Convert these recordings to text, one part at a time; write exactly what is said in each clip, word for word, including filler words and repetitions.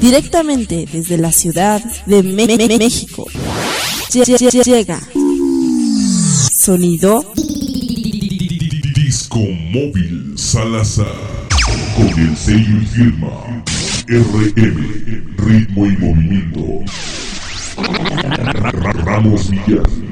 Directamente desde la Ciudad de Me- Me- Me- México, llega Sonido DiscoMovil Salazar, con el sello y firma R M, Ritmo y Movimiento, Ramos Millán.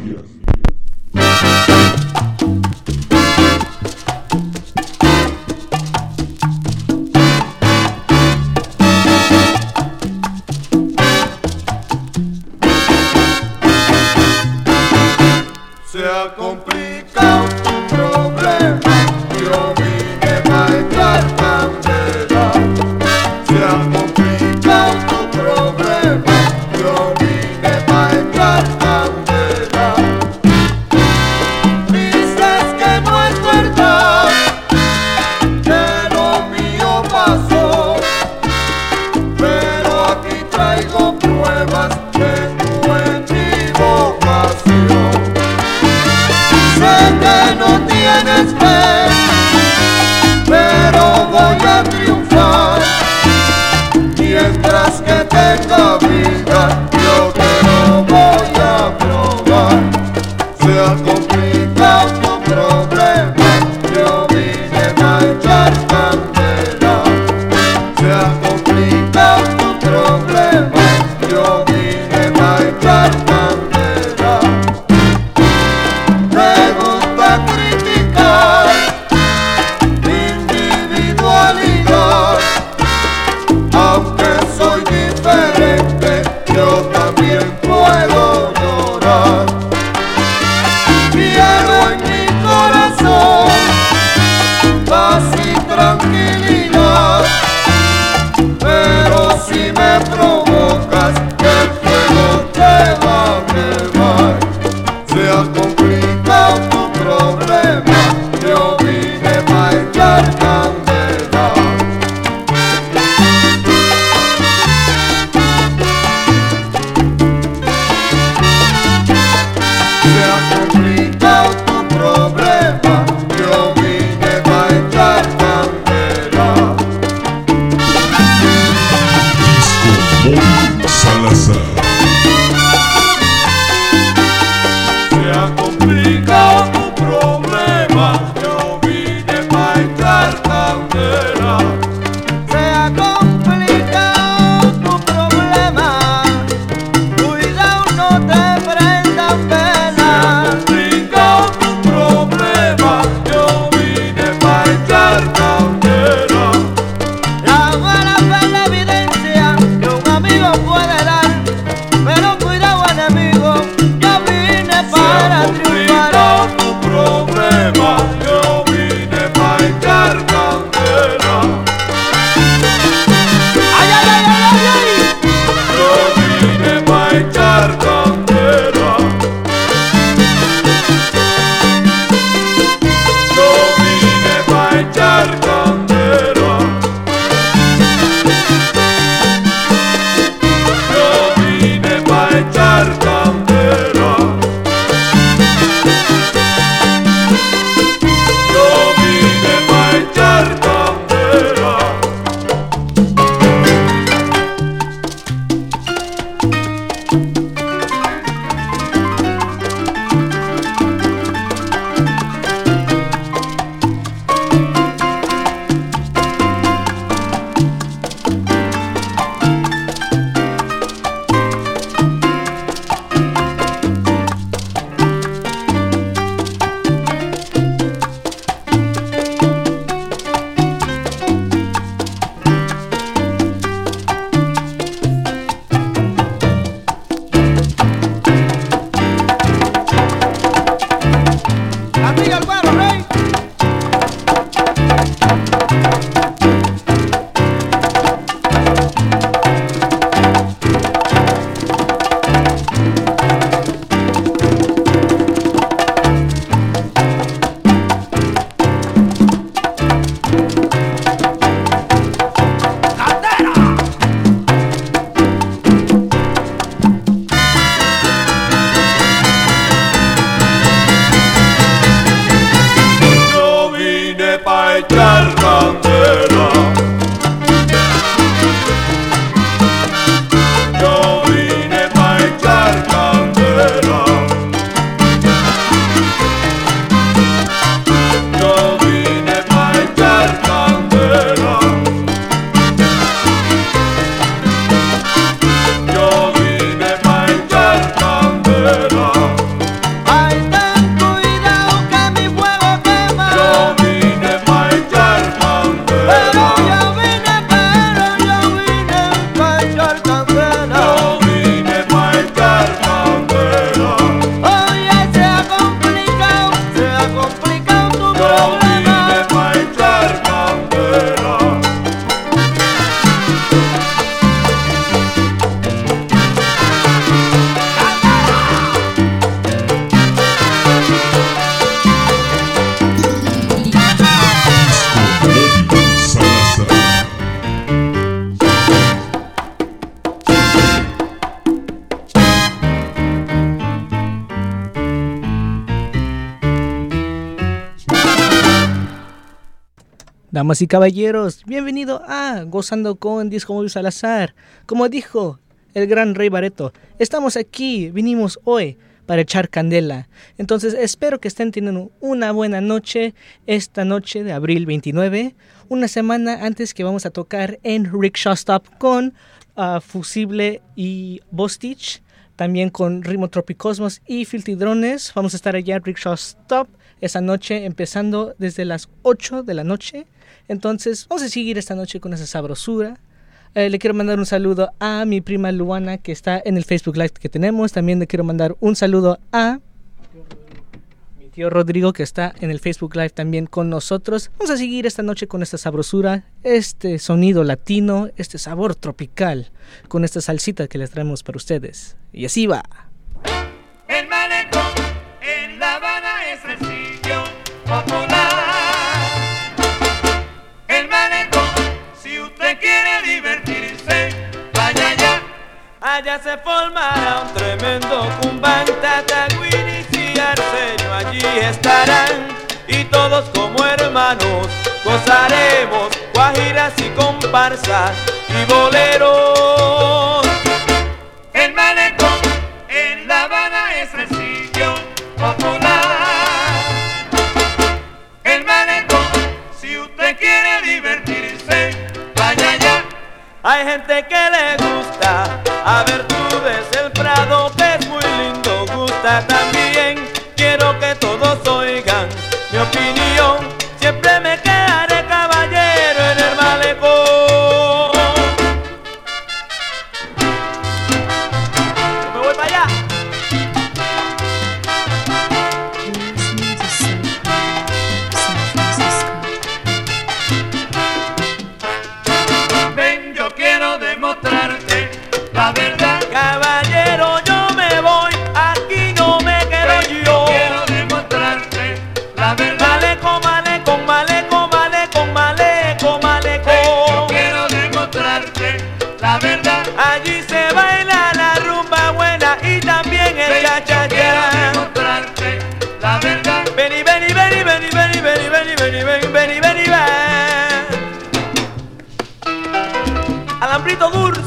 Yo vine pa' echar candela. Damas y caballeros, bienvenido a Gozando con DiscoMovil Salazar. Como dijo el gran Rey Barreto, estamos aquí, vinimos hoy para echar candela. Entonces espero que estén teniendo una buena noche esta noche de abril veintinueve, una semana antes que vamos a tocar en Rickshaw Stop con uh, Fussible y Bostich, también con Ritmo Tropicosmos y Filthy Drones. Vamos a estar allá en Rickshaw Stop esa noche empezando desde las ocho de la noche. Entonces vamos a seguir esta noche con esa sabrosura. Eh, le quiero mandar un saludo a mi prima Luana, que está en el Facebook Live que tenemos. También le quiero mandar un saludo a mi tío Rodrigo, que está en el Facebook Live también con nosotros. Vamos a seguir esta noche con esta sabrosura, este sonido latino, este sabor tropical, con esta salsita que les traemos para ustedes. Y así va. El malecón en La Habana es el sitio popular. Allá se formará un tremendo cumbán, Tatagüín y Ciarceño allí estarán, y todos como hermanos gozaremos guajiras y comparsas y boleros. El malecón en La Habana es el sitio popular. El malecón, si usted quiere divertirse, vaya allá. Hay gente que le gusta a Virtudes, el Prado, que es muy lindo, gusta también. Quiero que todos oigan mi opinión, siempre me quedaré caballero en el malecón. ¡Me voy para allá! Ven, yo quiero demostrarte la verdad, caballero, yo me voy, aquí no me quedo yo. Yo quiero demostrarte la verdad. Maleco, maleco, maleco, maleco, maleco, maleco. Yo quiero demostrarte la verdad. Allí se baila la rumba buena y también el cha-cha-cha. Yo quiero demostrarte la verdad. Ven y ven y ven y ven y ven y ven y ven y ven y ven y ven y ven y ven. Alambrito Gurs.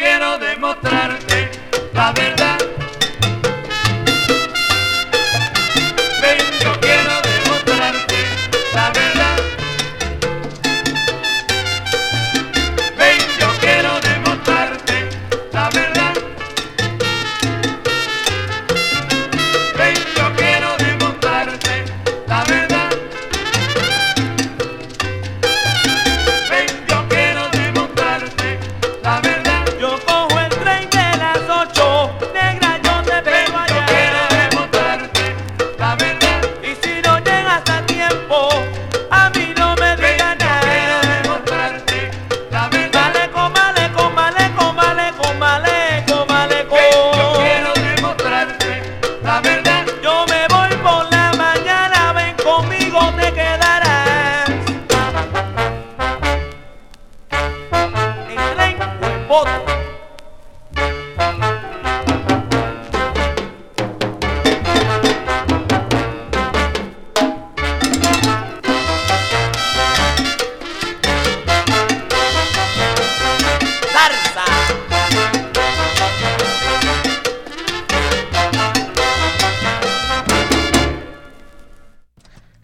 Quiero demostrarte la verdad.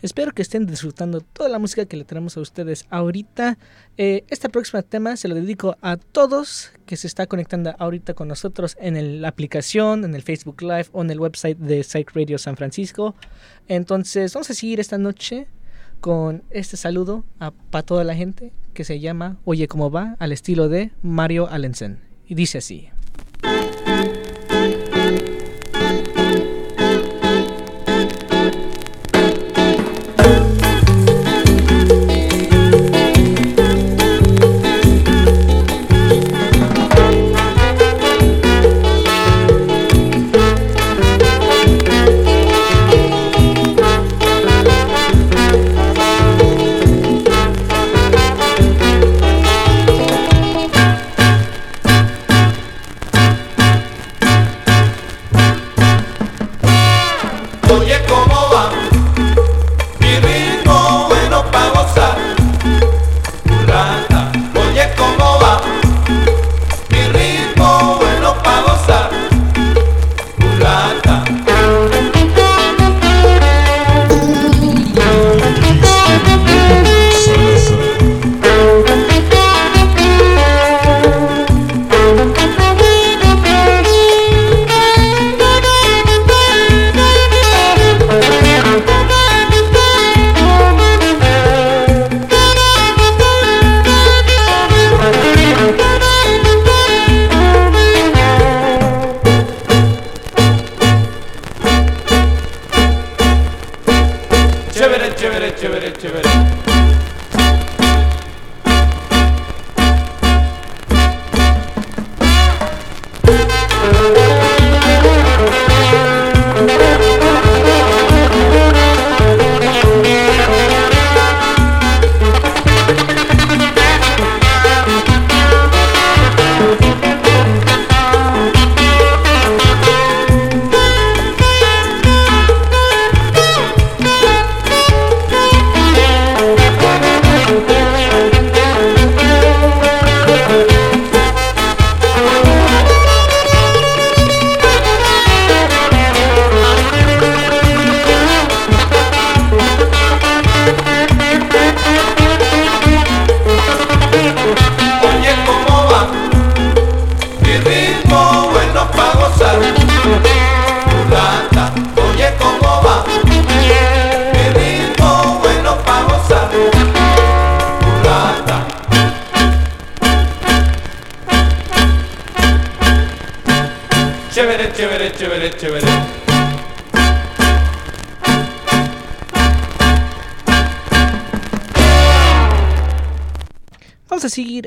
Espero que estén disfrutando toda la música que le tenemos a ustedes ahorita. Eh, este próximo tema se lo dedico a todos que se está conectando ahorita con nosotros en el, la aplicación, en el Facebook Live o en el website de Psych Radio San Francisco. Entonces vamos a seguir esta noche con este saludo para toda la gente que se llama Oye Cómo Va, al estilo de Mario Allensen. Y dice así.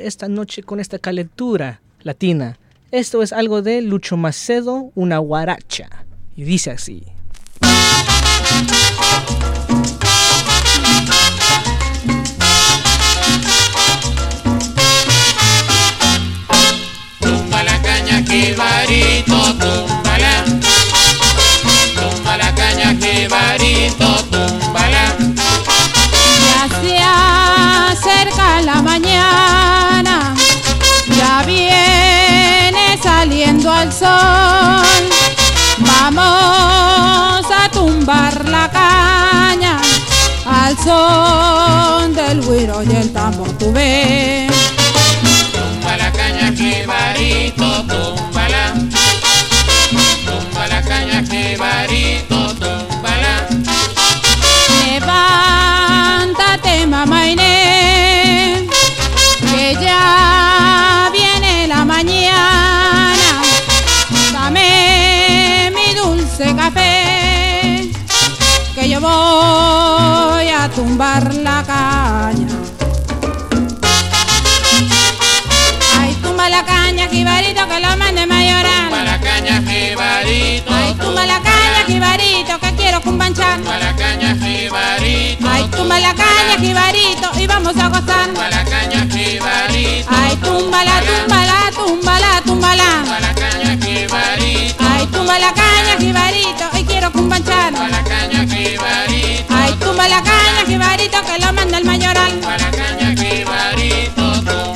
Esta noche con esta calentura latina. Esto es algo de Lucho Macedo, una guaracha. Y dice así. Tumba la caña que barito, túmbala. Tumba la caña que barito, túmbala. Ya se acerca la mañana. Saliendo al sol, vamos a tumbar la caña al son del güiro y el tambor tubé. Tumba la caña que barito, túmbala. Tumba la caña que barito, túmbala. Levántate mamá Inés, que ya viene la mañana. Café, que yo voy a tumbar la caña. Ay, tumba la caña, jibarito, que lo mande mayorando. Tumba la caña, jibarito. Ay, tumba la caña, jibarito, que quiero cumbanchar. Tumba la caña, jibarito. Ay, tumba la caña, jibarito, y vamos a gozar. Tumba la caña, jibarito. Ay, tumba la, tumba la, tumba la, tumba la. Tumba la caña, jibarito. Ay, tumba la caña, jibarito, hoy quiero cumbanchar. Tumba la caña, jibarito. Ay, tumba la caña, jibarito, que lo manda el mayoral. Tumba la caña, jibarito, tumba.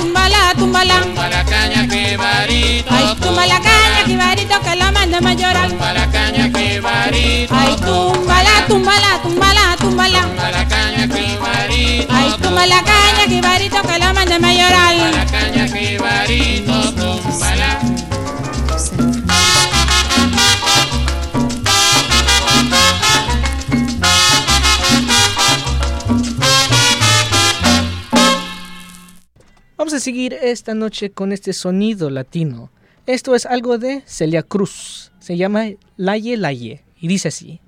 tumbala, tumbala. Tumba la caña jibarito. Ay, tumba la caña jibarito, que la mandemos llorar. Tumba la caña jibarito. Ay, tumbala, tumbala, tumbala, tumbala. Tumba la caña jibarito. Ay, tumba la caña jibarito, que la mandemos llorar. Tumba la caña jibarito, tumbala. Vamos a seguir esta noche con este sonido latino. Esto es algo de Celia Cruz. Se llama Laye Laye y dice así.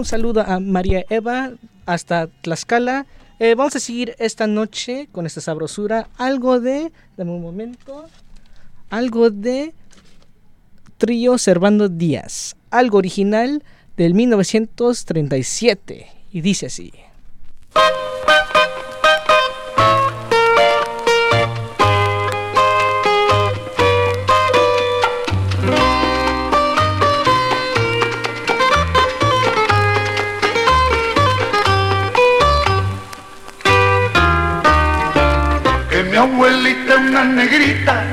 Un saludo a María Eva hasta Tlaxcala. Eh, vamos a seguir esta noche con esta sabrosura. Algo de, dame un momento, algo de Trío Servando Díaz. Algo original del mil novecientos treinta y siete. Y dice así. Abuelita una negrita,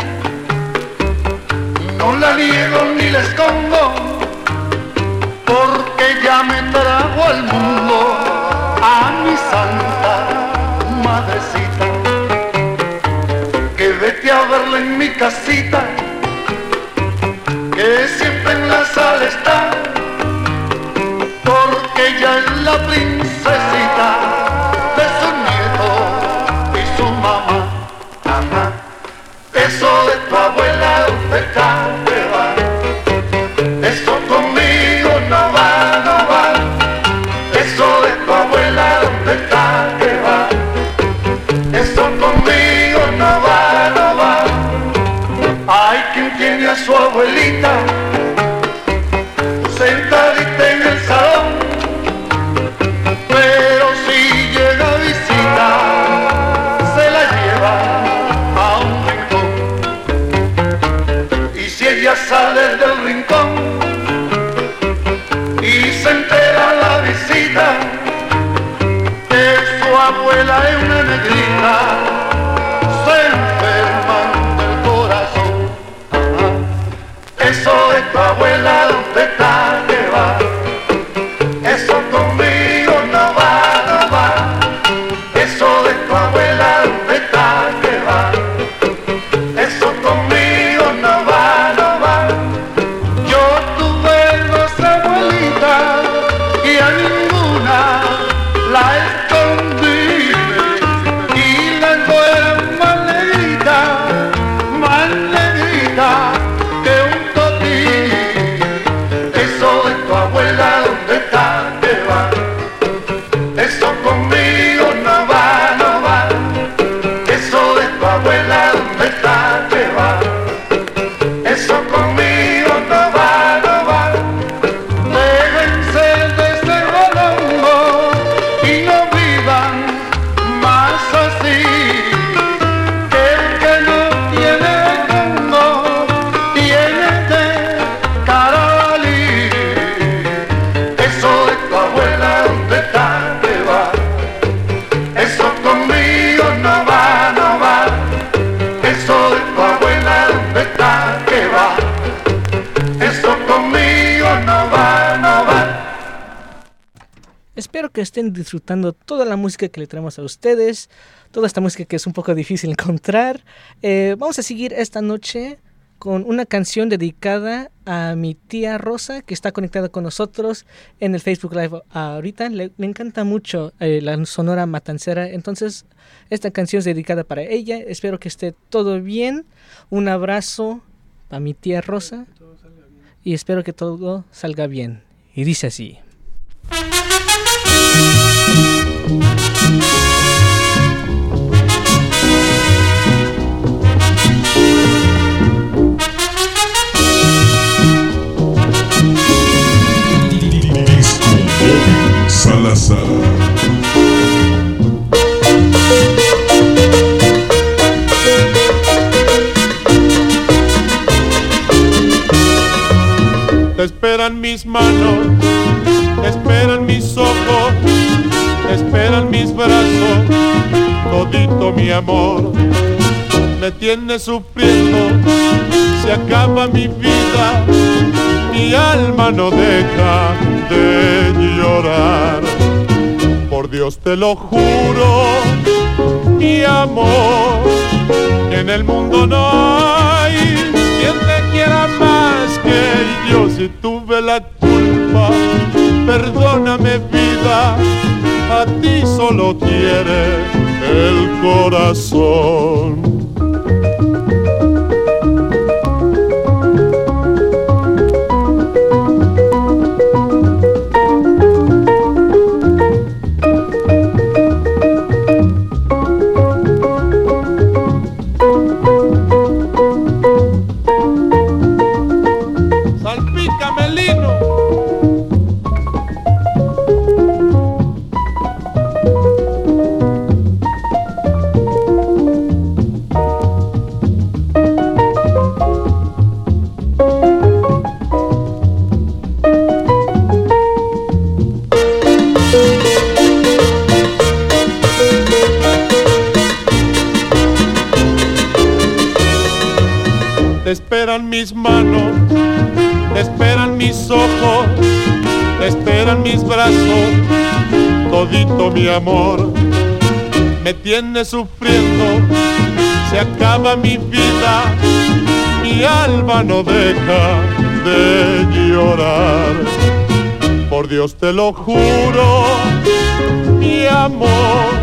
no la niego ni la escondo, porque ya me trajo al mundo a mi santa madrecita, que vete a verla en mi casita, que siempre en la sala está, porque ella es la princesita. Eso de tu abuela, ¿dónde está? Eso conmigo no va, no va. Eso de tu abuela, ¿dónde está? Que va. Eso conmigo no va, no va. Hay quien tiene a su abuelita sentadita en el salón, pero si llega a visitar sale del rincón y se entera la visita que su abuela es una negrita, se enferman del corazón. Ajá. Eso de tu abuela, ¿dónde está? ¿Qué va? Eso conmigo no va, no va. que estén disfrutando toda la música que le traemos a ustedes, toda esta música que es un poco difícil encontrar. Eh, vamos a seguir esta noche con una canción dedicada a mi tía Rosa, que está conectada con nosotros en el Facebook Live ahorita. Le, le encanta mucho eh, la Sonora Matancera, entonces esta canción es dedicada para ella. Espero que esté todo bien. Un abrazo a mi tía Rosa y espero que todo salga bien. Y dice así. Salazar. Te esperan mis manos, te esperan mis ojos, te esperan mis brazos, todito mi amor. Me tienes sufriendo, se acaba mi vida, mi alma no deja de llorar. Por Dios te lo juro, mi amor, en el mundo no hay quien te quiera más que yo. Si tuve la culpa, perdóname vida, a ti solo quiere el corazón. Te esperan mis manos, te esperan mis ojos, te esperan mis brazos, todito mi amor. Me tienes sufriendo, se acaba mi vida, mi alma no deja de llorar. Por Dios te lo juro, mi amor,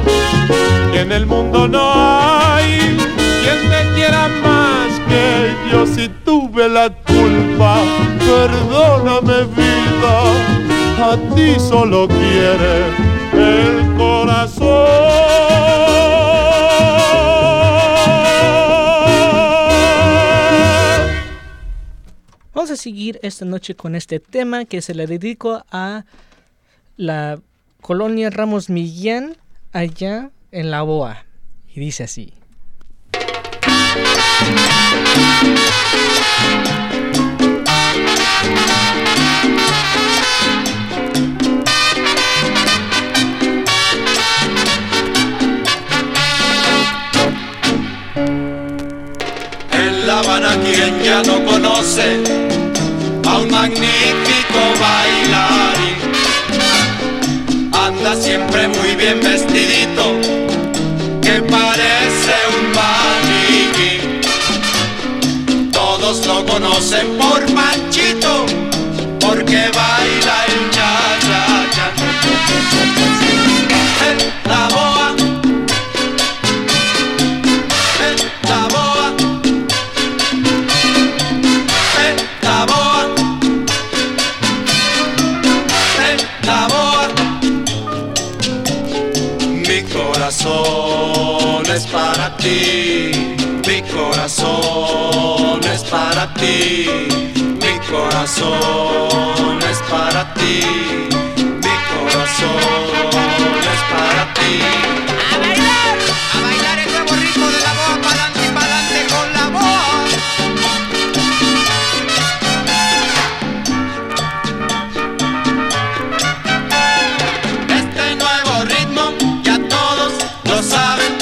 que en el mundo no hay quien te quiera más. Yo si tuve la culpa, perdóname vida, a ti solo quiere el corazón. Vamos a seguir esta noche con este tema que se le dedico a la colonia Ramos Millán allá en La Boa. Y dice así. En La Habana, quien ya no conoce a un magnífico bailarín, anda siempre muy bien vestidito, que parece un maniquí. Todos lo conocen por Panchito, porque baila el cha-cha-cha. En La Boa, en La Boa, en La Boa, en La Boa. Mi corazón es para ti, mi corazón es para ti. Mi corazón es para ti, mi corazón es para ti. ¡A bailar! ¡A bailar el nuevo ritmo de La Boa! ¡Pa'lante y pa'lante con La Boa! Este nuevo ritmo ya todos lo saben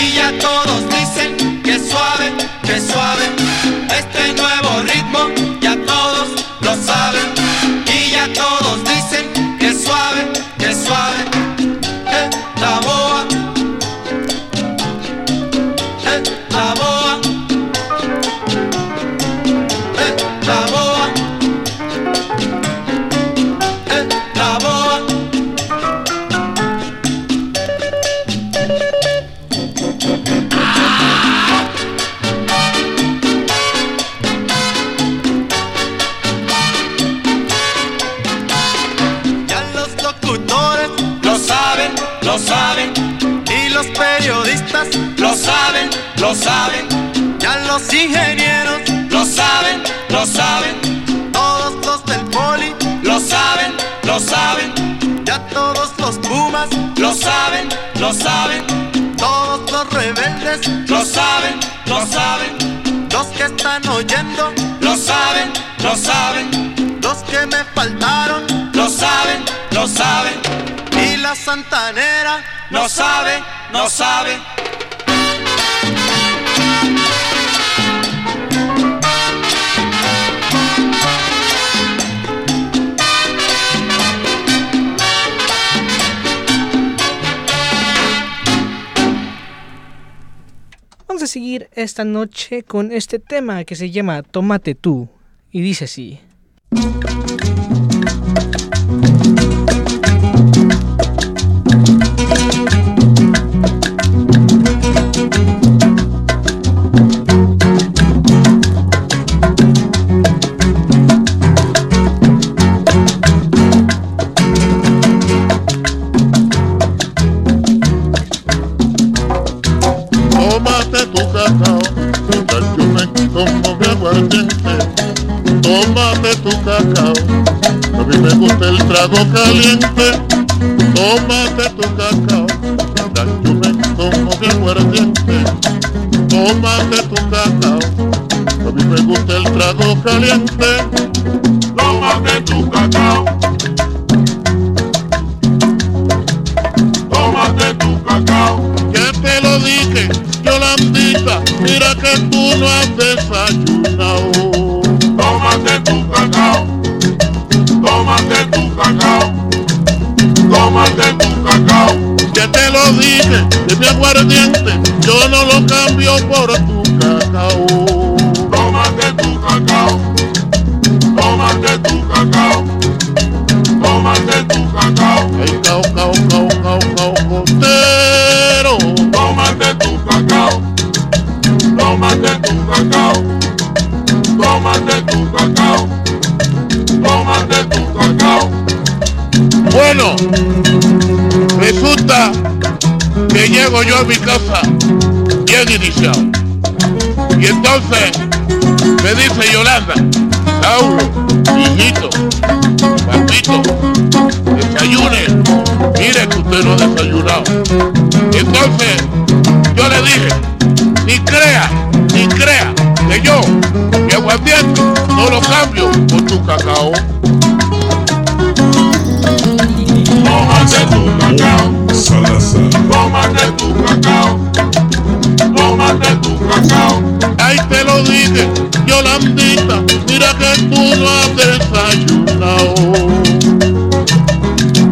y ya todos dicen que suave, que suave. Este nuevo ritmo todos lo saben y ya todos dicen que suave, que suave. saben, y los periodistas lo saben, lo saben, ya los ingenieros lo saben, lo saben, todos los del poli lo saben, lo saben, ya todos los pumas lo saben, lo saben, todos los rebeldes lo saben, lo saben, los que están oyendo lo saben, lo saben, los que me faltaron lo saben, lo saben, y la Santanera no sabe, no sabe. Vamos a seguir esta noche con este tema que se llama Tómate Tú y dice así. Tómate tu cacao, a mí me gusta el trago caliente. Tómate tu cacao, yo me tomo de aguardiente. Tómate tu cacao, a mí me gusta el trago caliente. Tómate tu cacao, tómate tu cacao. Ya te lo dije, Yolandita, mira que tú no has desayunado. Tómate tu cacao, tómate tu cacao, tómate tu cacao. Ya te lo dije, de mi aguardiente, yo no lo cambio por tu cacao. Tómate tu cacao, tómate tu cacao, tómate tu cacao. El cao, cao, cao, cao, cao, costero. Tómate tu cacao, tómate tu cacao. Tómate tu cacao, tómate tu cacao. Bueno, resulta que llego yo a mi casa bien iniciado. Y entonces me dice Yolanda, Lauro, hijito, papito, desayune. Mire que usted no ha desayunado. Y entonces yo le dije, ni crea, ni crea que yo, mi aguardiente, no lo cambio por tu cacao. Tómate tu cacao, Salazar. Tómate tu cacao, tómate tu cacao. Ay, te lo dije, Yolandita, mira que tú no has desayunado.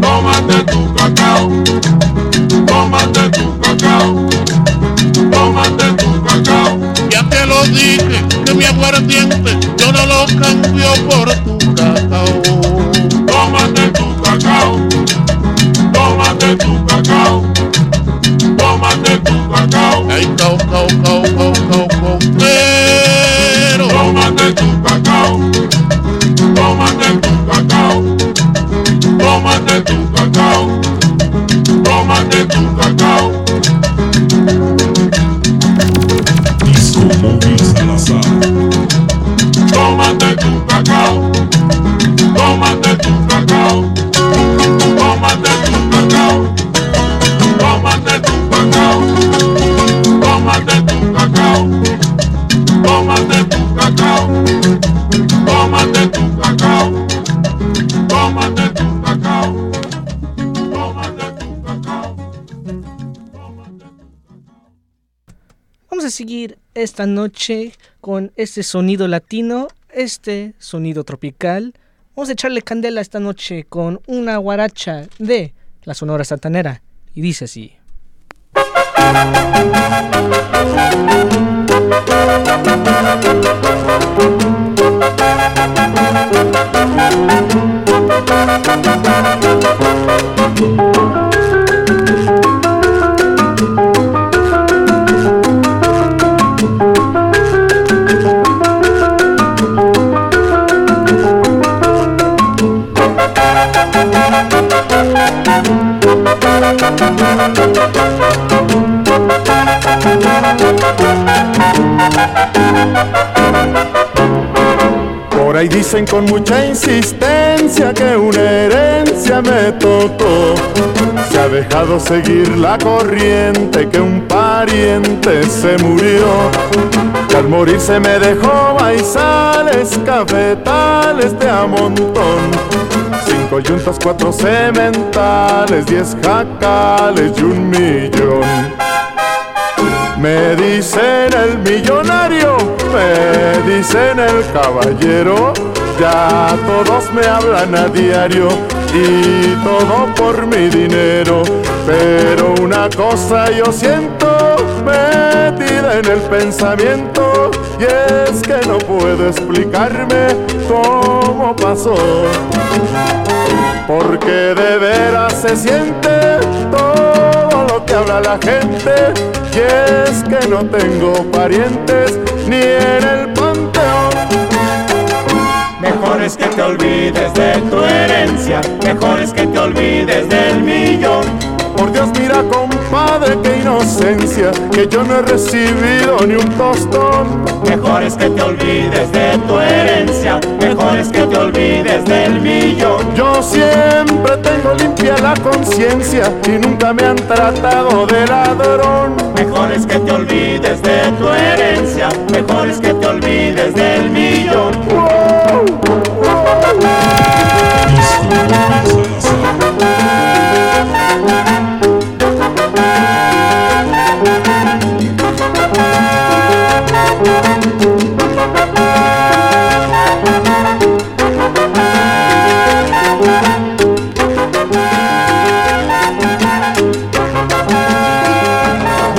Tómate tu cacao, tómate tu cacao, tómate tu cacao. Ya te lo dije, que mi aguardiente yo no lo cambio por tu cacao. Tómate tu cacao, tómate tu cacao, tómate tu cacao. Ay, cao, cao, cao, cao, cao, cao, pero. Tómate tu cacao, tómate tu cacao, tómate tu cacao, tómate tu cacao. Móvil Salazar. Tómate tu cacao, tómate tu cacao, tómate tu cacao, tómate tu cacao, tómate tu cacao, tómate tu cacao, tómate tu cacao, tómate tu cacao, tómate tu cacao. Vamos a seguir esta noche con este sonido latino, este sonido tropical. Vamos a echarle candela esta noche con una guaracha de La Sonora Santanera y dice así. We'll be right back. Por ahí dicen con mucha insistencia que una herencia me tocó. Se ha dejado seguir la corriente que un pariente se murió. Que al morirse me dejó maizales, cafetales de a montón. Cinco yuntas, cuatro sementales, diez jacales y un millón. Me dicen el millonario, me dicen el caballero. Ya todos me hablan a diario y todo por mi dinero. Pero una cosa yo siento metida en el pensamiento, y es que no puedo explicarme cómo pasó, porque de veras se siente todo lo que habla la gente, y es que no tengo parientes ni en el panteón. Mejor es que te olvides de tu herencia, mejor es que te olvides del millón. Por Dios, mira compadre, qué inocencia, que yo no he recibido ni un tostón. Mejor es que te olvides de tu herencia, mejor es que te olvides del millón. Yo siempre tengo limpia la conciencia y nunca me han tratado de ladrón. Mejor es que te olvides de tu herencia, mejor es que te olvides del millón. ¡Wow! ¡Wow!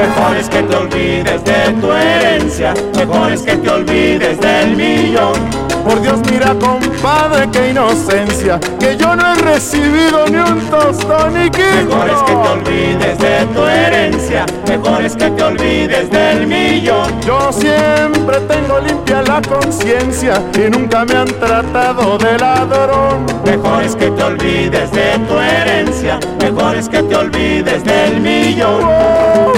Mejor es que te olvides de tu herencia, mejor es que te olvides del millón. Por Dios, mira compadre, qué inocencia, que yo no he recibido ni un tostón ni quinto. Mejor es que te olvides de tu herencia, mejor es que te olvides del millón. Yo siempre tengo limpia la conciencia y nunca me han tratado de ladrón. Mejor es que te olvides de tu herencia, mejor es que te olvides del millón. ¡Oh!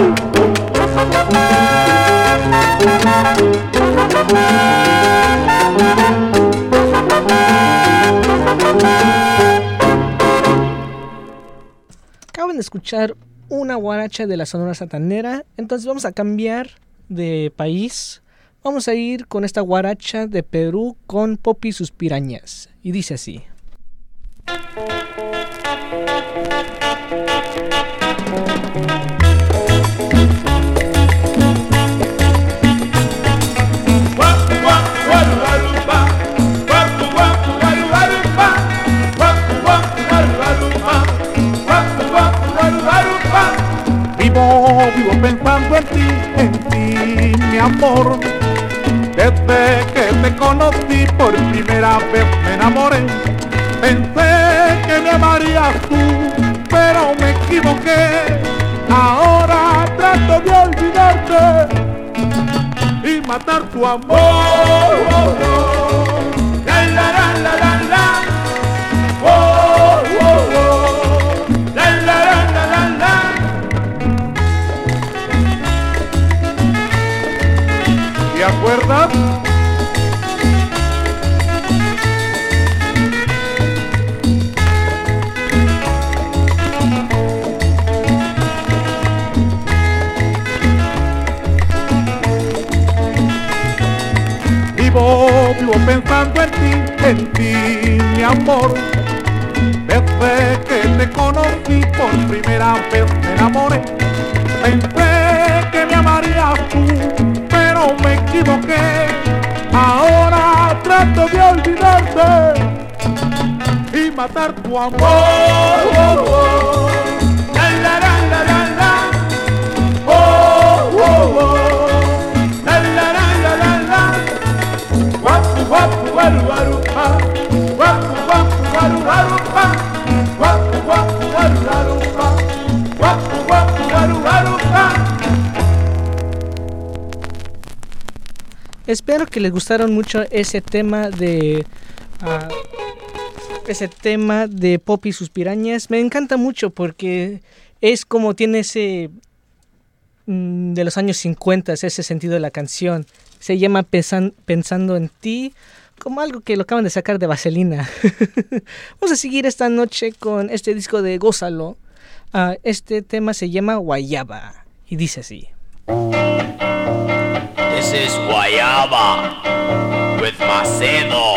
Acaban de escuchar una guaracha de la Sonora Santanera, entonces vamos a cambiar de país. Vamos a ir con esta guaracha de Perú con Poppy y sus pirañas, y dice así. Vivo pensando en ti, en ti, mi amor. Desde que te conocí por primera vez me enamoré. Pensé que me amarías tú, pero me equivoqué. Ahora trato de olvidarte y matar tu amor. Oh, oh, oh. La, la, la, la, la, la. Oh, oh, oh. ¿Te acuerdas? Vivo, vivo pensando en ti, en ti, mi amor. Desde que te conocí por primera vez me enamoré. Pensé que me amarías tú, me equivoqué, ahora trato de olvidarte y matar tu amor. Oh, oh, oh. La, la, la, la, la, la. Oh, oh, oh. La, la, la, la, la, la. Guapu, guapu, guaru, guaru, pa. Guapu, guapu, guaru, guaru, pa. Guapu, guapu, guaru, guaru, pa. Guapu, guapu, guaru, guaru, pa. Espero que les gustaron mucho ese tema de uh, ese tema de Poppy y sus pirañas. Me encanta mucho porque es como tiene ese mm, de los años cincuenta, ese sentido de la canción. Se llama Pensan, Pensando en Ti, como algo que lo acaban de sacar de Vaselina. Vamos a seguir esta noche con este disco de Gózalo. Uh, este tema se llama Guayaba y dice así. This is Guayaba with Macedo.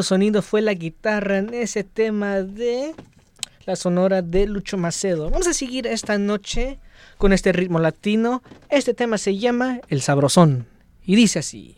Sonido fue la guitarra en ese tema de La Sonora de Lucho Macedo. Vamos a seguir esta noche con este ritmo latino. Este tema se llama El Sabrosón y dice así.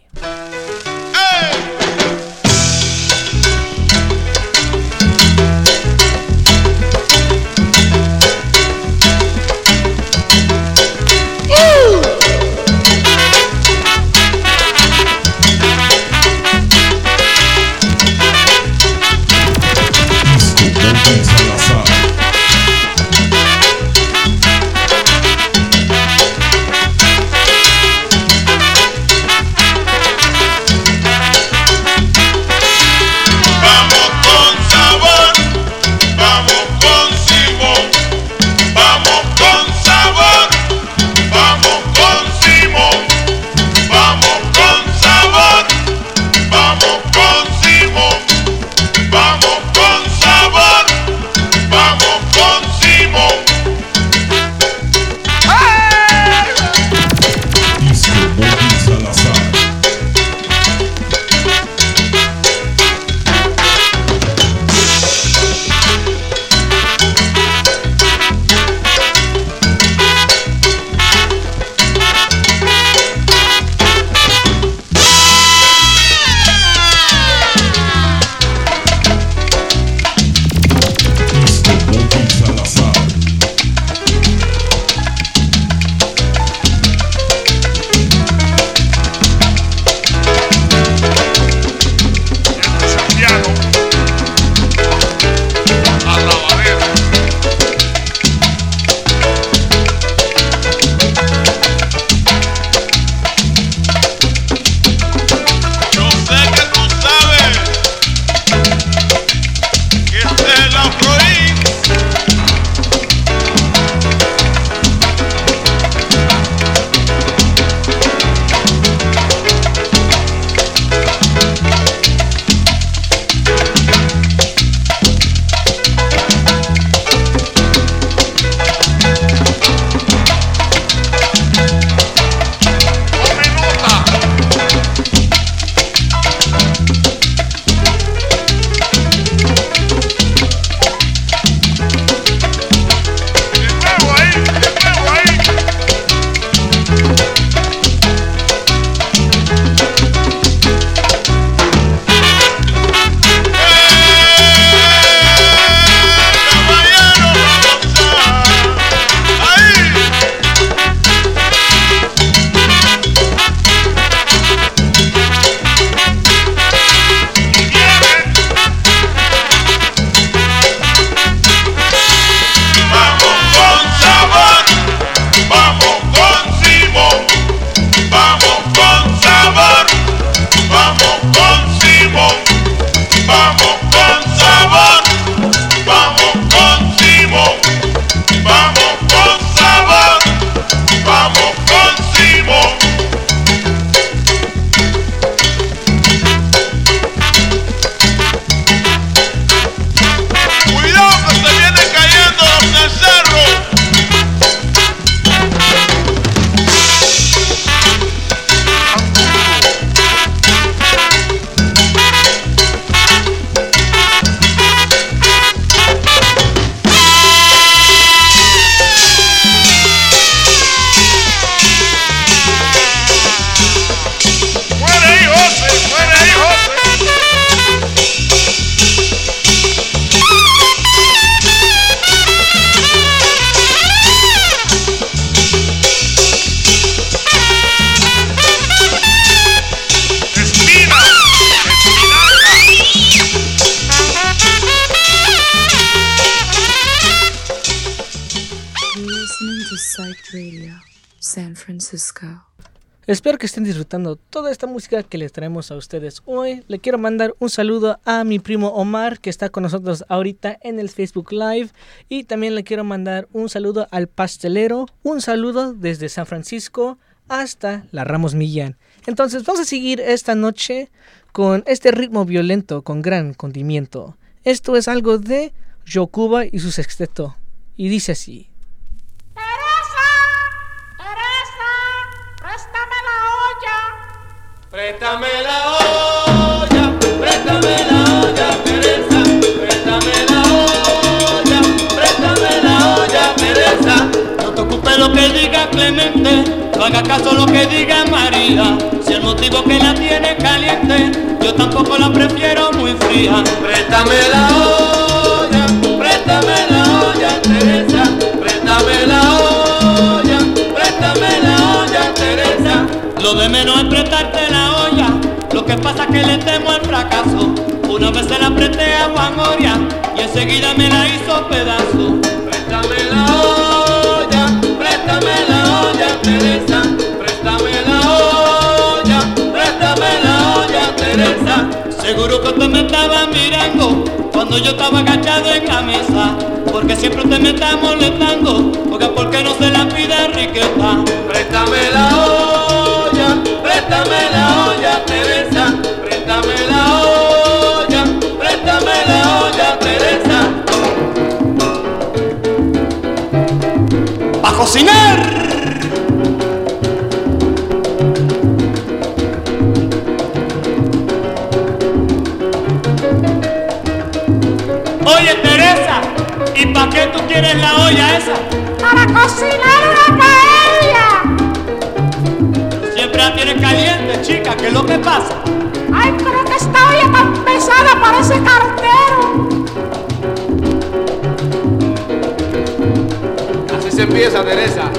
Radio San Francisco. Espero que estén disfrutando toda esta música que les traemos a ustedes hoy. Le quiero mandar un saludo a mi primo Omar, que está con nosotros ahorita en el Facebook Live. Y también le quiero mandar un saludo al pastelero, un saludo desde San Francisco hasta la Ramos Millán. Entonces vamos a seguir esta noche con este ritmo violento con gran condimiento. Esto es algo de Yocuba y su sexteto, y dice así. Préstame la olla, préstame la olla, pereza, préstame la olla, préstame la olla, pereza. No te ocupes lo que diga Clemente, no hagas caso lo que diga María. Si el motivo que la tiene caliente, yo tampoco la prefiero muy fría. Préstame la olla, préstame la olla, Teresa, préstame la olla, préstame la olla, Teresa. Lo de menos es prestarte la olla. Lo que pasa es que le temo al fracaso. Una vez se la presté a Juan Oria y enseguida me la hizo pedazo. Préstame la olla, préstame la olla, Teresa. Préstame la olla, préstame la olla, Teresa. Seguro que usted me estaba mirando cuando yo estaba agachado en la mesa, porque siempre usted me está molestando. Oiga, ¿por qué no se la pide a Riqueta? Préstame la olla, préstame la olla, Teresa, préstame la olla, préstame la olla, Teresa. ¡Pa' cocinar! Oye, Teresa, ¿y pa' qué tú quieres la olla esa? Para cocinar una paella. La tienes caliente, chica, ¿qué es lo que pasa? Ay, pero que esta olla tan pesada parece cartero. Así se empieza, Teresa.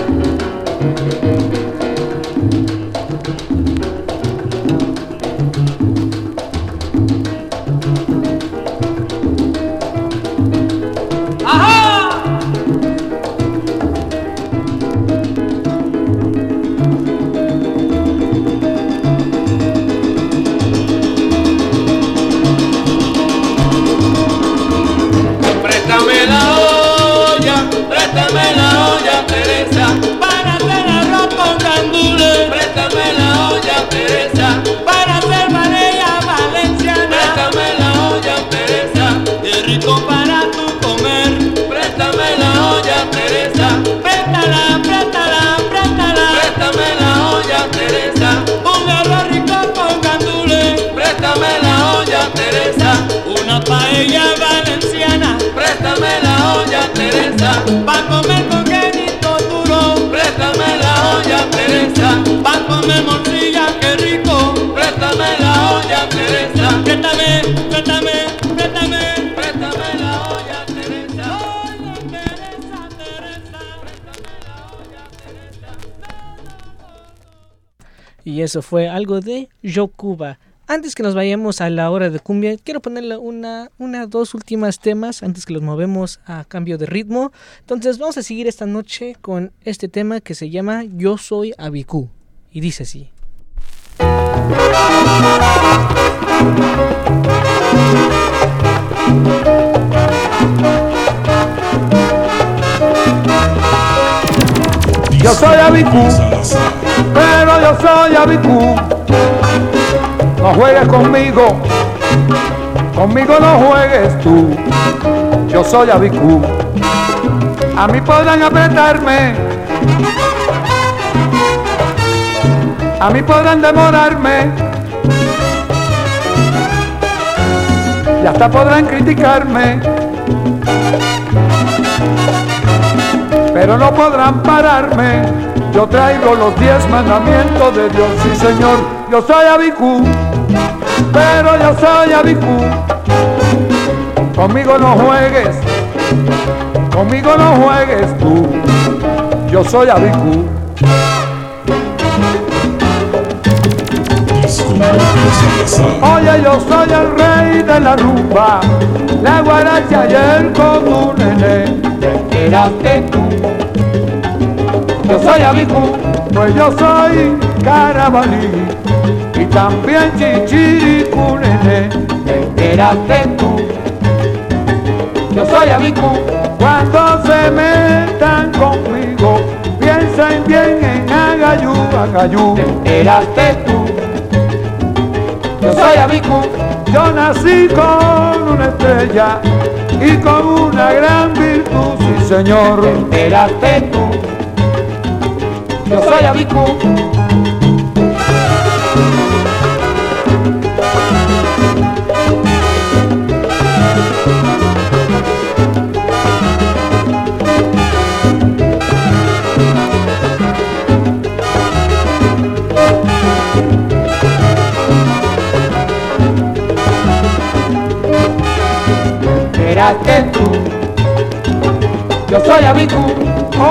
Pa' comer con quesito duro, préstame la olla, Teresa. Pa' comer morcilla, qué rico, préstame la olla, Teresa. Préstame, préstame, préstame, préstame la olla, Teresa. Olla, Teresa, Teresa, préstame la olla, Teresa. Y eso fue algo de Yocuba. Antes que nos vayamos a la hora de cumbia, quiero ponerle una, una, dos últimas temas antes que los movemos a cambio de ritmo. Entonces vamos a seguir esta noche con este tema que se llama Yo Soy Abicú. Y dice así. Yo soy Abicú, pero yo soy Abicú. No juegues conmigo, conmigo no juegues tú. Yo soy Abicú, a mí podrán apretarme, a mí podrán demorarme, y hasta podrán criticarme, pero no podrán pararme. Yo traigo los diez mandamientos de Dios, sí señor. Yo soy Abicú, pero yo soy Abicú. Conmigo no juegues, conmigo no juegues tú. Yo soy Abicú. Oye, yo soy el rey de la rumba, la guaracha y el comunene. Te enteraste tú. yo soy abismo, pues yo soy carabalí y también chichiricunene, entérate tú. Yo soy abismo, cuando se metan conmigo, piensen bien en agayú, agayú, entérate tú. Yo soy abismo, yo nací con una estrella y con una gran virtud, sí señor, entérate tú. Yo soy Abicu. Entérate tú. Yo soy Abicu.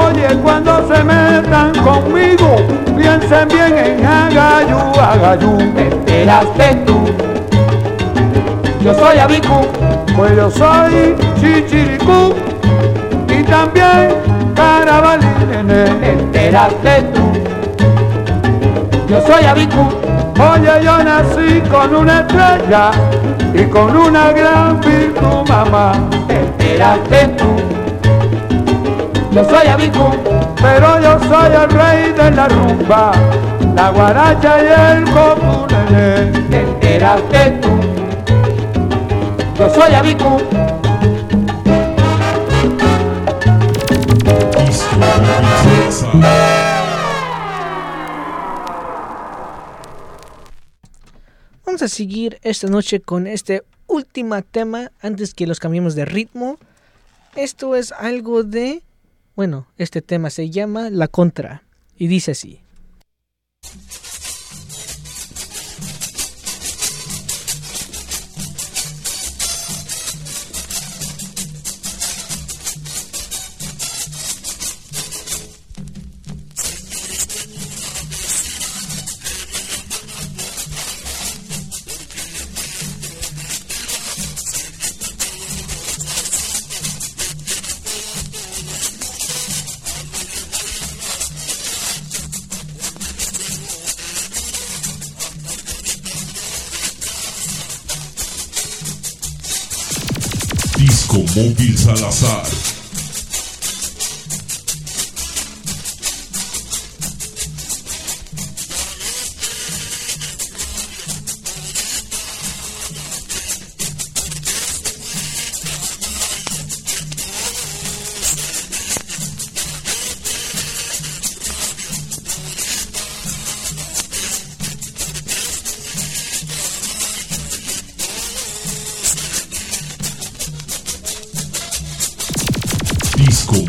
Oye, cuando se metan conmigo, piensen bien en agayú, agayú. Entérate tú. Yo soy abicú, pues yo soy chichiricú y también carabalínene. Entérate tú. Yo soy abicú. Oye, yo nací con una estrella y con una gran virtud, mamá. Entérate tú. Yo soy Abicu, pero yo soy el rey de la rumba, la guaracha y el copunene. Entérate tú. Yo soy Abicu. Vamos a seguir esta noche con este último tema antes que los cambiemos de ritmo. Esto es algo de... Bueno, este tema se llama La Contra y dice así. DiscoMovil Salazar.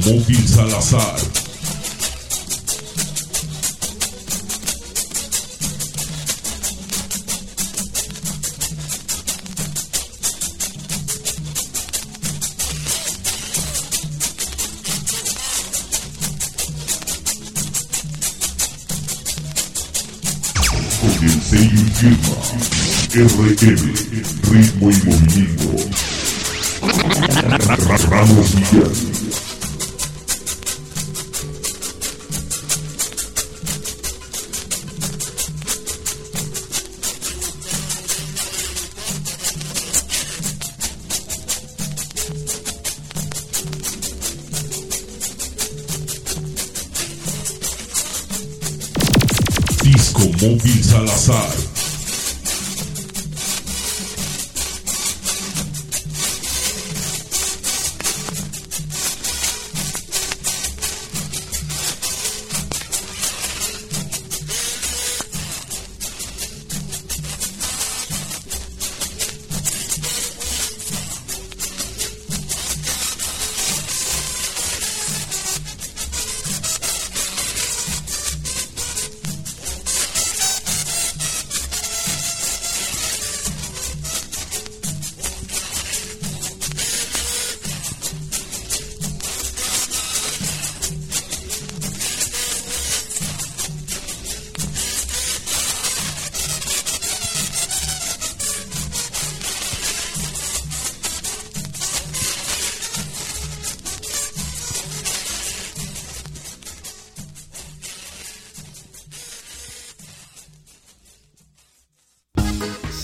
Móvil Salazar. Comienza y firma. R M, ritmo y movimiento. Ramos Millán. Móvil Salazar.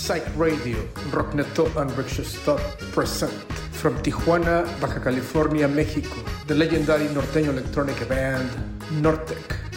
Psych Radio, Rockneto and Rickshaw Stop present from Tijuana, Baja California, Mexico, the legendary norteño electronic band Nortec,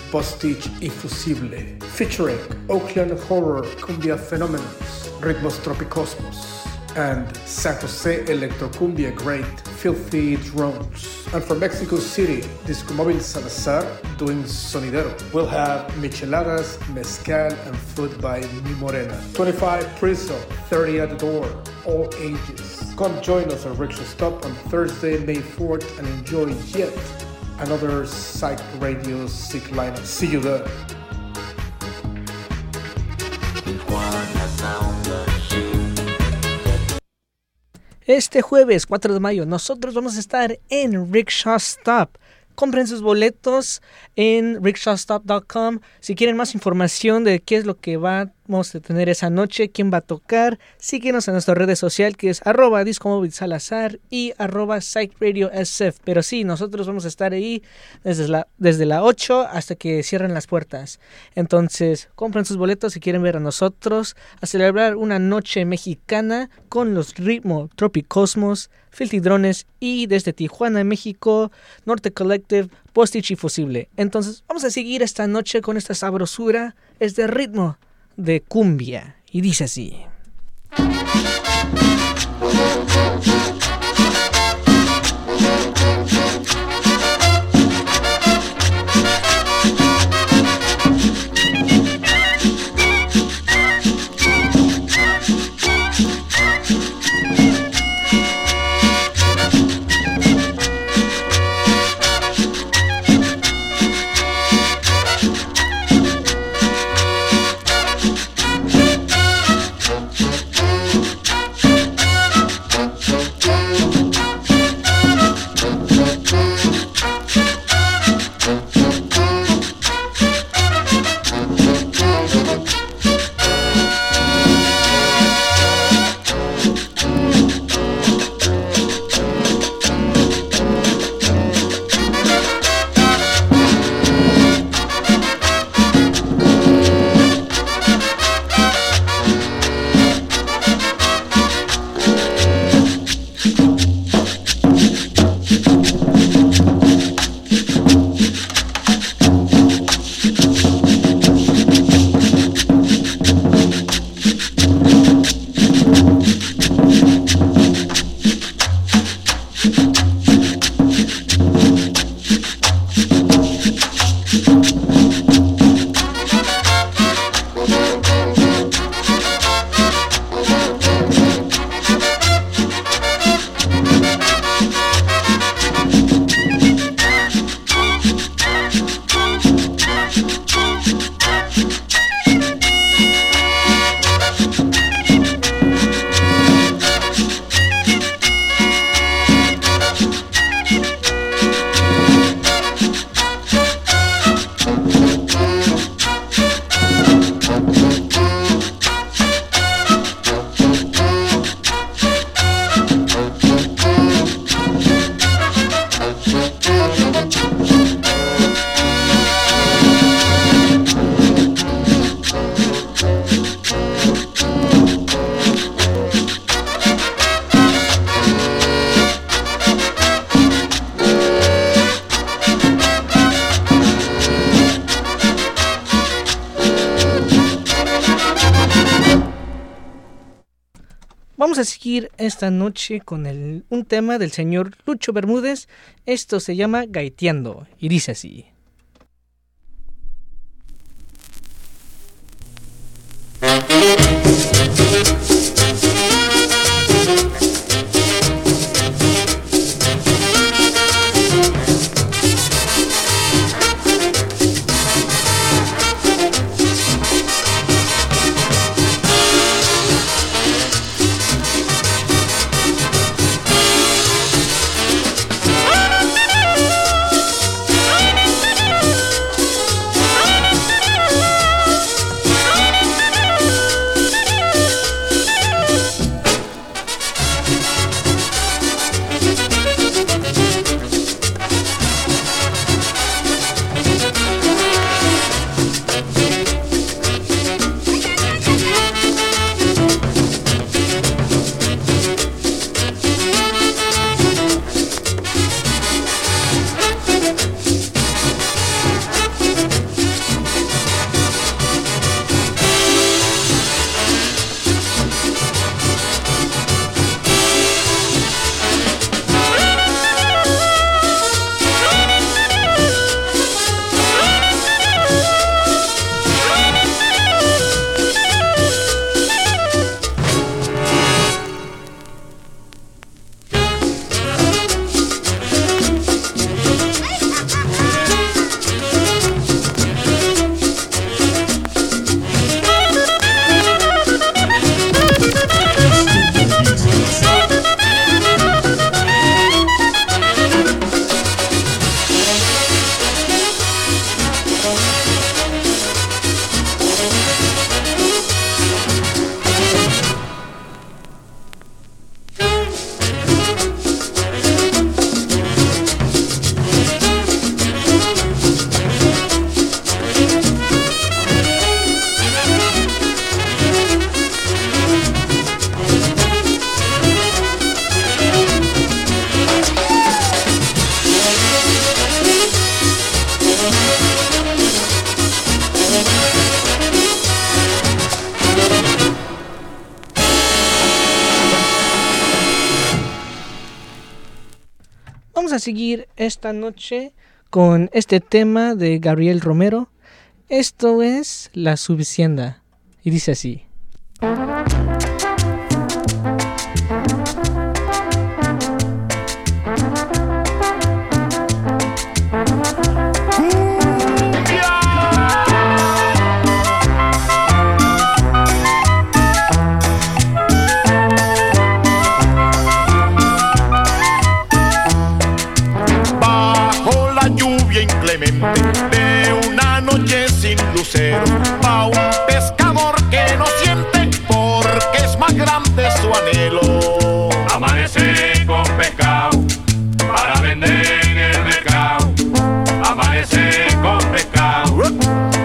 Bostich y Fussible, featuring Oakland Horror Cumbia Phenomenos, Ritmo Tropicosmos, and San Jose Electrocumbia great Filthy Drones. And from Mexico City, DiscoMovil Salazar doing sonidero. We'll have micheladas, mezcal, and food by Mi Morena. twenty-five Prison, thirty at the door, all ages. Come join us at Rickshaw Stop on Thursday, May fourth, and enjoy yet another Psych Radio sick lineup. See you there. Este jueves cuatro de mayo nosotros vamos a estar en Rickshaw Stop. Compren sus boletos en rickshaw stop dot com. Si quieren más información de qué es lo que vamos a tener esa noche, quién va a tocar, síguenos en nuestra red social que es arroba DiscoMovil Salazar y arroba Psych Radio S F. Pero sí, nosotros vamos a estar ahí desde la, desde la ocho hasta que cierren las puertas. Entonces, compren sus boletos si quieren ver a nosotros a celebrar una noche mexicana con los Ritmo Tropicosmos, Filthy Drones y desde Tijuana, México, Norte Collective, Bostich y Fussible. Entonces vamos a seguir esta noche con esta sabrosura, este ritmo de cumbia. Y dice así. Esta noche con el, un tema del señor Lucho Bermúdez. Esto se llama Gaiteando y dice así. Vamos a seguir esta noche con este tema de Gabriel Romero. Esto es La Subsienda y dice así. Pa' un pescador que no siente, porque es más grande su anhelo. Amaneceré con pescado para vender en el mercado. Amaneceré con pescado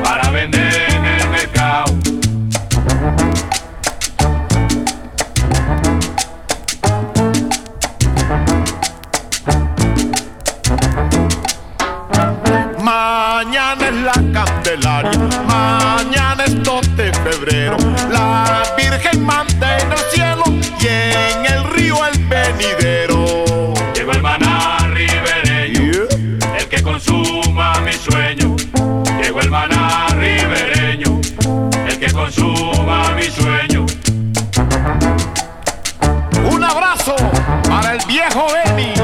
para vender en el mercado. Mañana es la Candelaria. Mañana es dos de febrero, la Virgen manda en el cielo y en el río el venidero. Llegó el maná ribereño, yeah, el que consuma mi sueño. Llegó el maná ribereño, el que consuma mi sueño. Un abrazo para el viejo Beni.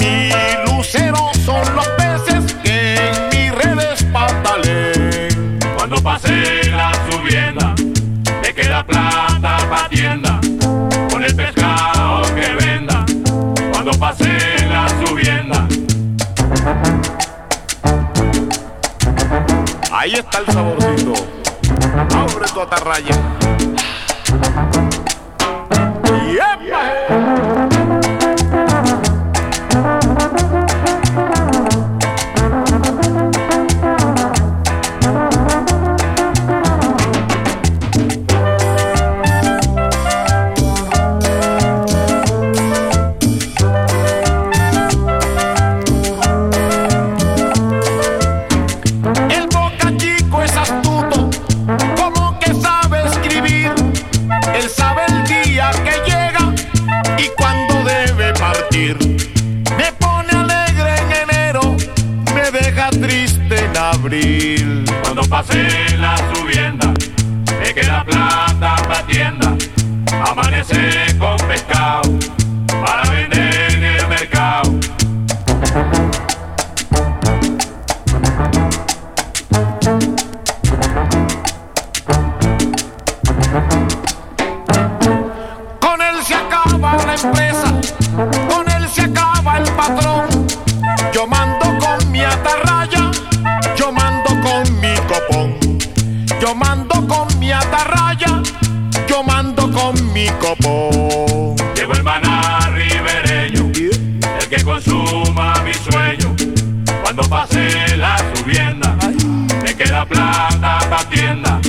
Mi lucero son los peces que en mis redes pataleen. Cuando pase la subienda, me queda plata pa' tienda, con el pescado que venda. Cuando pase la subienda. Ahí está el saborcito. Abre tu atarraya. ¡Yepa! Yeah. Cuando pase la subienda, me queda plata pa' tienda. Amaneceré con pescado para vender en el mercado. Con él se acaba la empresa, con él se acaba el patrón. Yo mando con mi atarraya, yo mando con mi copón, yo mando con mi atarraya, yo mando con mi copón. Llegó el maná ribereño, el que consuma mi sueño. Cuando pase la subienda, me queda plata pa' tienda.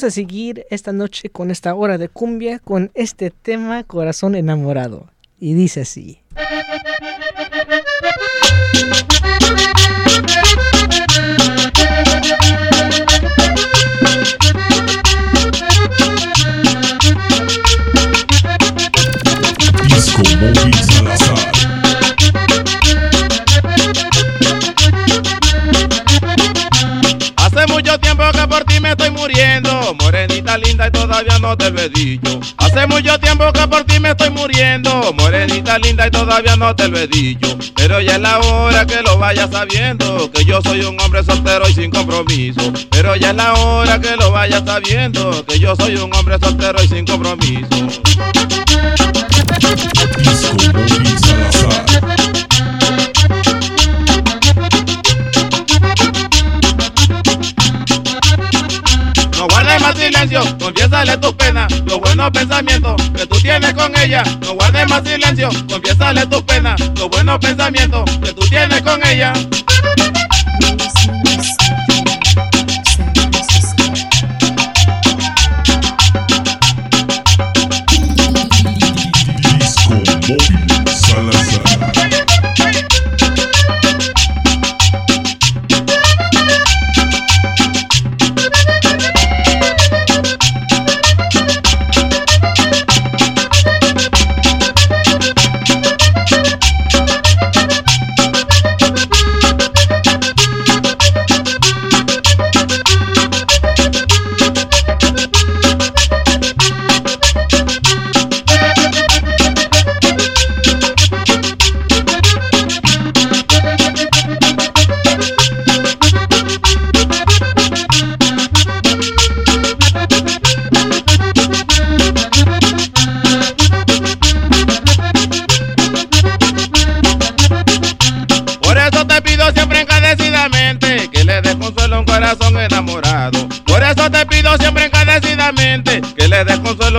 A seguir esta noche con esta hora de cumbia con este tema Corazón Enamorado y dice así. no te lo he dicho. Hace mucho tiempo que por ti me estoy muriendo, morenita linda, y todavía no te lo he dicho. Pero ya es la hora que lo vayas sabiendo, que yo soy un hombre soltero y sin compromiso. Pero ya es la hora que lo vayas sabiendo, que yo soy un hombre soltero y sin compromiso. DiscoMovil Salazar. No guardes más silencio, confiésale tus penas, los buenos pensamientos que tú tienes con ella. No guardes más silencio, confiésale tus penas, los buenos pensamientos que tú tienes con ella.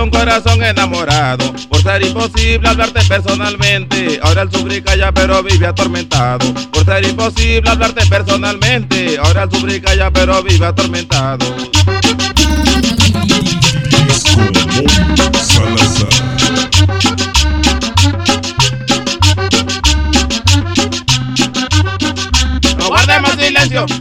Un corazón enamorado, por ser imposible hablarte personalmente, ahora el sufrica ya pero vive atormentado. Por ser imposible hablarte personalmente, ahora el sufrica ya pero vive atormentado.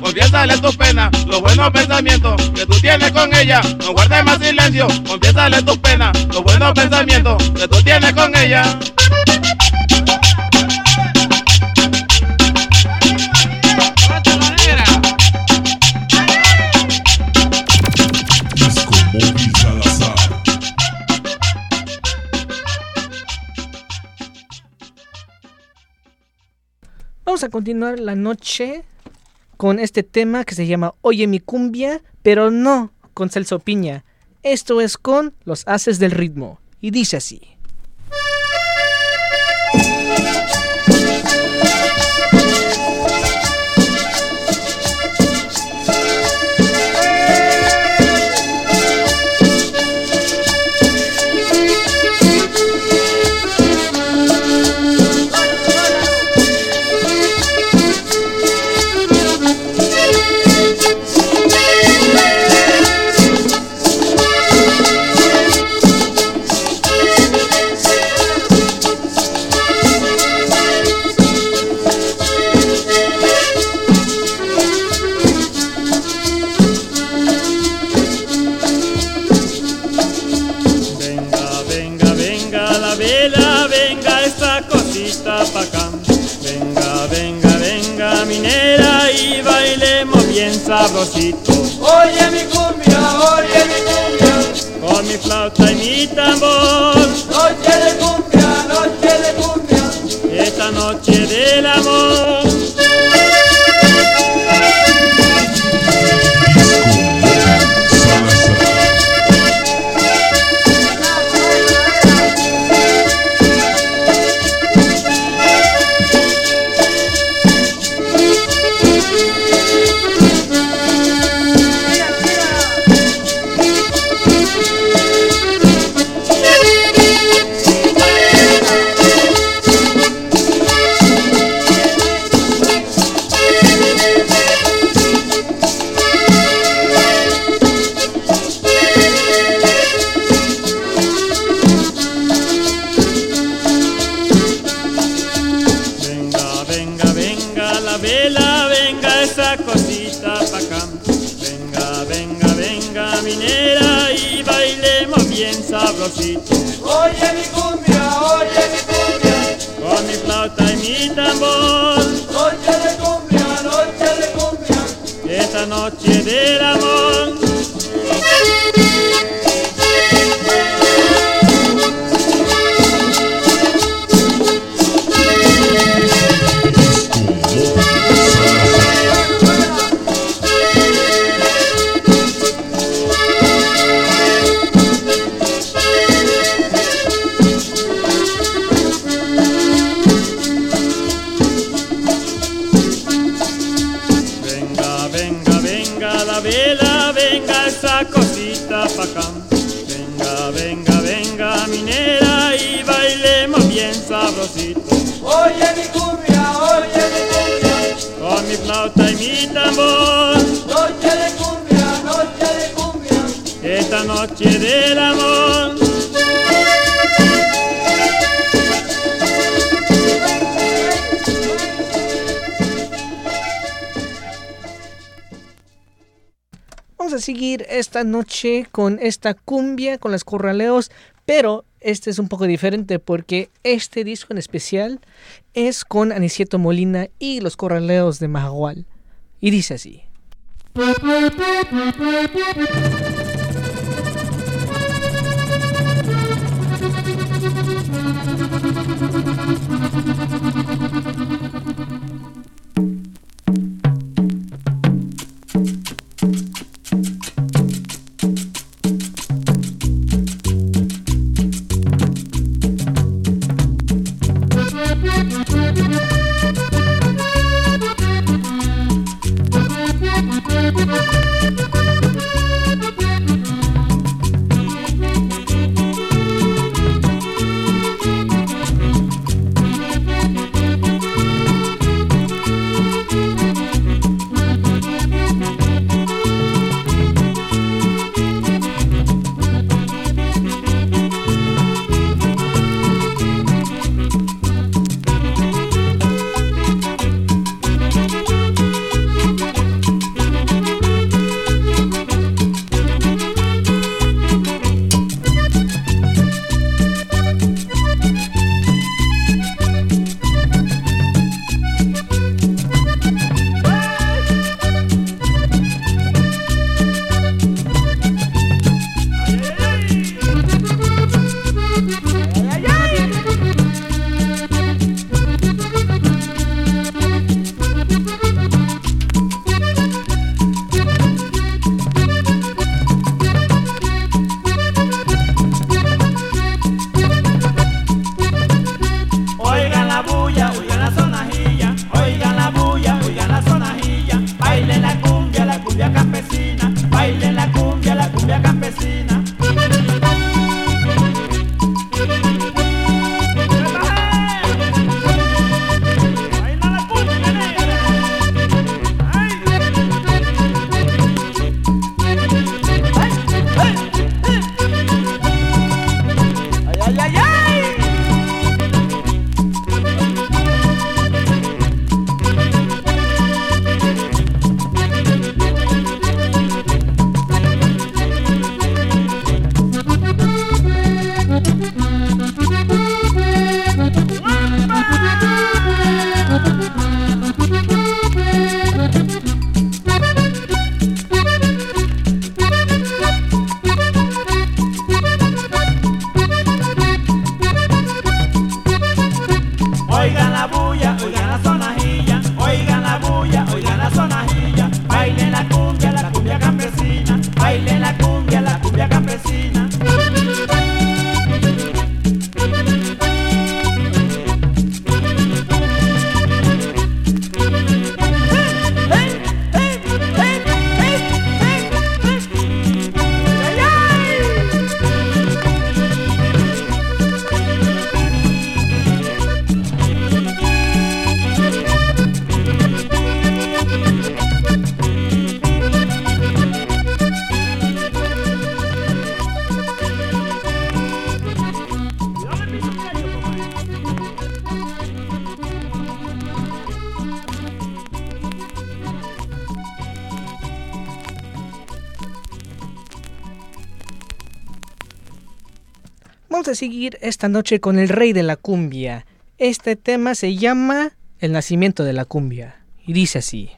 Confiésale tus penas, los buenos pensamientos que tú tienes con ella. No guardes más silencio, confiésale tus penas, los buenos pensamientos que tú tienes con ella. Vamos a continuar la noche con este tema que se llama Oye mi cumbia, pero no con Celso Piña. Esto es con Los Haces del Ritmo y dice así. Sabrosito. Oye mi cumbia, oye mi cumbia, con mi flauta y mi tambor. Noche de cumbia, noche de cumbia, esta noche del amor. Noche del amor. esa cosita pa' acá. Venga, venga, venga, minera, y bailemos bien sabrosito. Oye mi cumbia, oye mi cumbia, con mi flauta y mi tambor. Noche de cumbia, noche de cumbia, esta noche del amor. A seguir esta noche con esta cumbia con los Corraleos, pero este es un poco diferente porque este disco en especial es con Aniceto Molina y los Corraleos de Majagual y dice así. A seguir esta noche con el rey de la cumbia. Este tema se llama El nacimiento de la cumbia y dice así.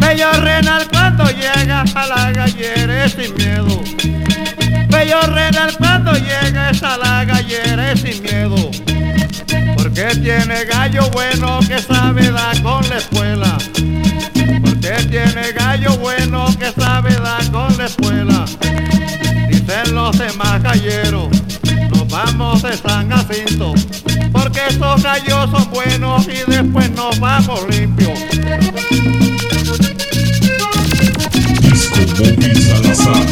Bello Renal, cuando llegas a la gallera sin miedo. Bello Renal, cuando llegas a la gallera sin miedo. Porque tiene gallo bueno que sabe dar con la espuela. Porque tiene gallo bueno que sabe dar con la espuela. Dicen los demás galleros, nos vamos están haciendo, porque estos gallos son buenos y después nos vamos limpios. DiscoMovil Salazar.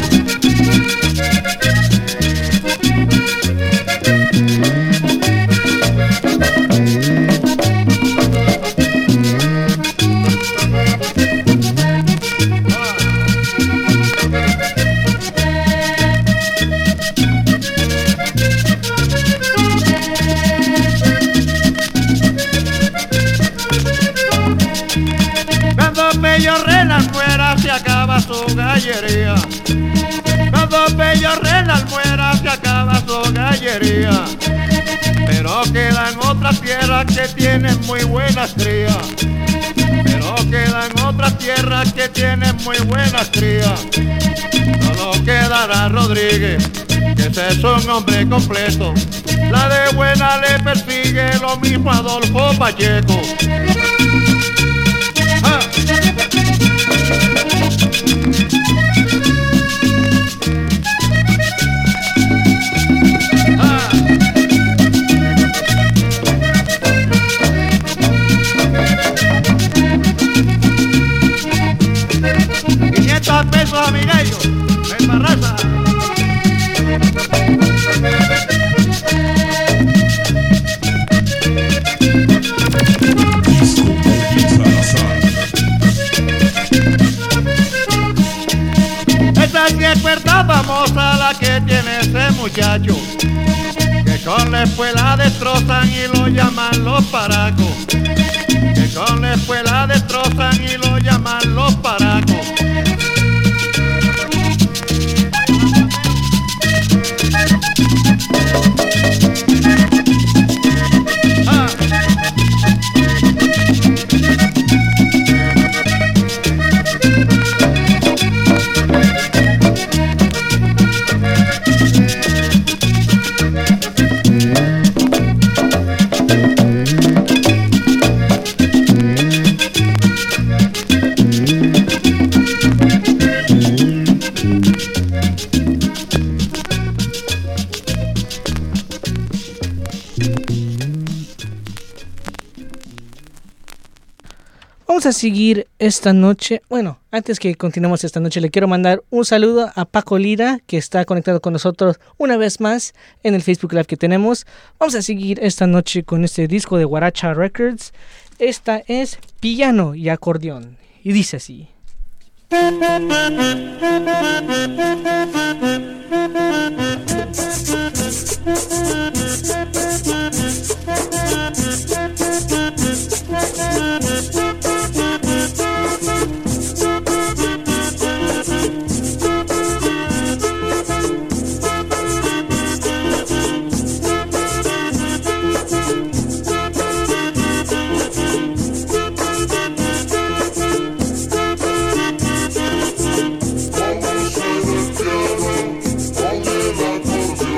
Cuando Bellorren las mueras se acaba su gallería, pero quedan otras tierras que tienen muy buenas crías, pero quedan otras tierras que tienen muy buenas crías. Solo quedará Rodríguez, que ese es un hombre completo, la de buena le persigue lo mismo Adolfo Pacheco. A mi gallo, me embarraza. Esa sí es cuerda famosa la que tiene ese muchacho, que con la espuela destrozan y lo llaman los paracos, que con la espuela destrozan y lo llaman los paracos. A seguir esta noche. Bueno, antes que continuemos esta noche, le quiero mandar un saludo a Paco Lira, que está conectado con nosotros una vez más en el Facebook Live que tenemos. Vamos a seguir esta noche con este disco de Guaracha Records. Esta es Piano y Acordeón y dice así. Como soy el piano, con el acordeón, como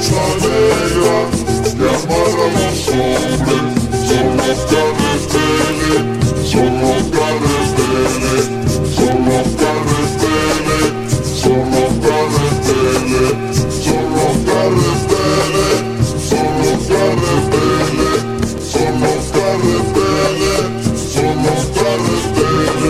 Santanera, llamaron los hombres, son los carreteles, son los carreteles, son los carreteles, son los carreteles, son los carreteles, son los carreteles, son los carreteles, son los carreteles.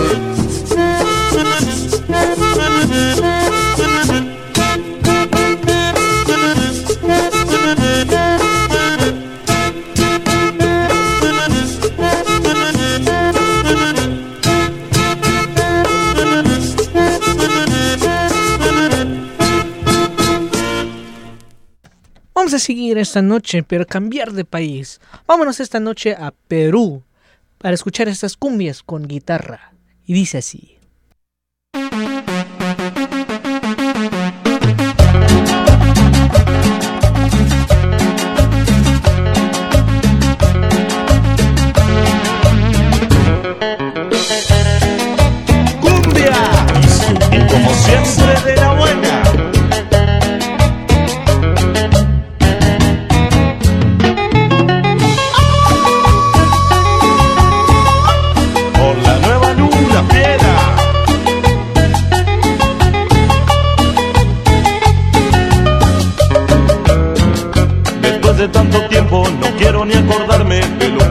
Vamos a seguir esta noche, pero cambiar de país. Vámonos esta noche a Perú para escuchar estas cumbias con guitarra. Y dice así.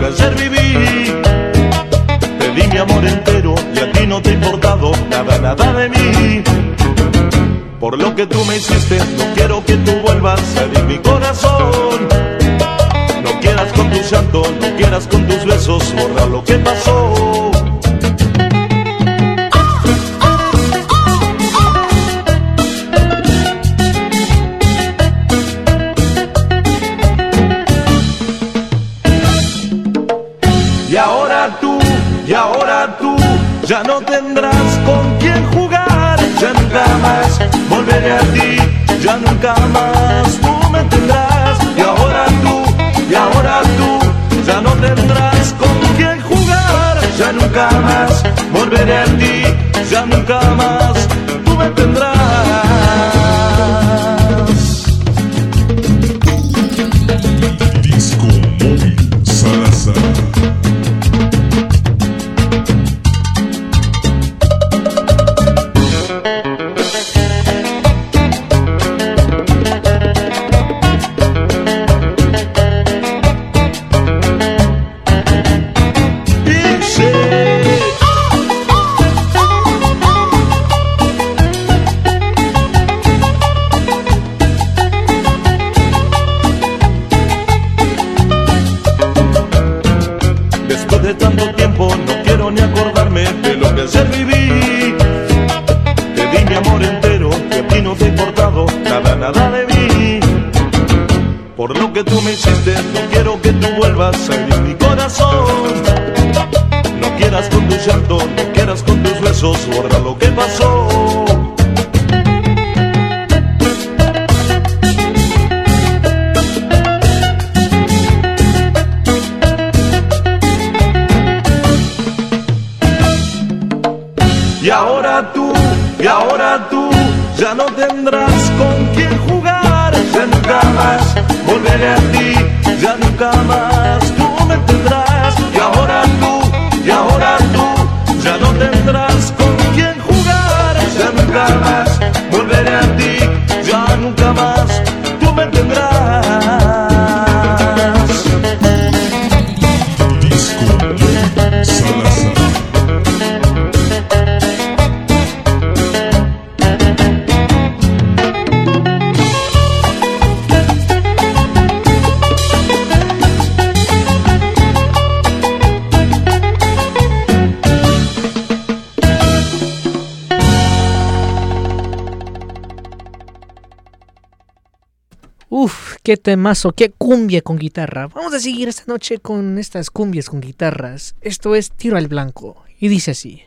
Ayer viví, te di mi amor entero y a ti no te ha importado nada, nada de mí. Por lo que tú me hiciste, no quiero que tú vuelvas a herir mi corazón. No quieras con tu llanto, no quieras con tus besos borrar lo que pasó. Ya no tendrás con quién jugar, ya nunca más volveré a ti, ya nunca más tú me tendrás. Y ahora tú, y ahora tú, ya no tendrás con quién jugar, ya nunca más volveré a ti, ya nunca más tú me tendrás. DiscoMovil Salazar. Borra lo que pasó. Y ahora tú, y ahora tú, ya no tendrás con quién jugar, ya nunca más volveré a ti, ya nunca más tú me tendrás. Y ahora tú, y ahora tú, ya no tendrás con más, volveré a ti, ya nunca más tú me tendrás. DiscoMovil Salazar. Qué temazo, qué cumbia con guitarra. Vamos a seguir esta noche con estas cumbias con guitarras. Esto es Tiro al Blanco y dice así.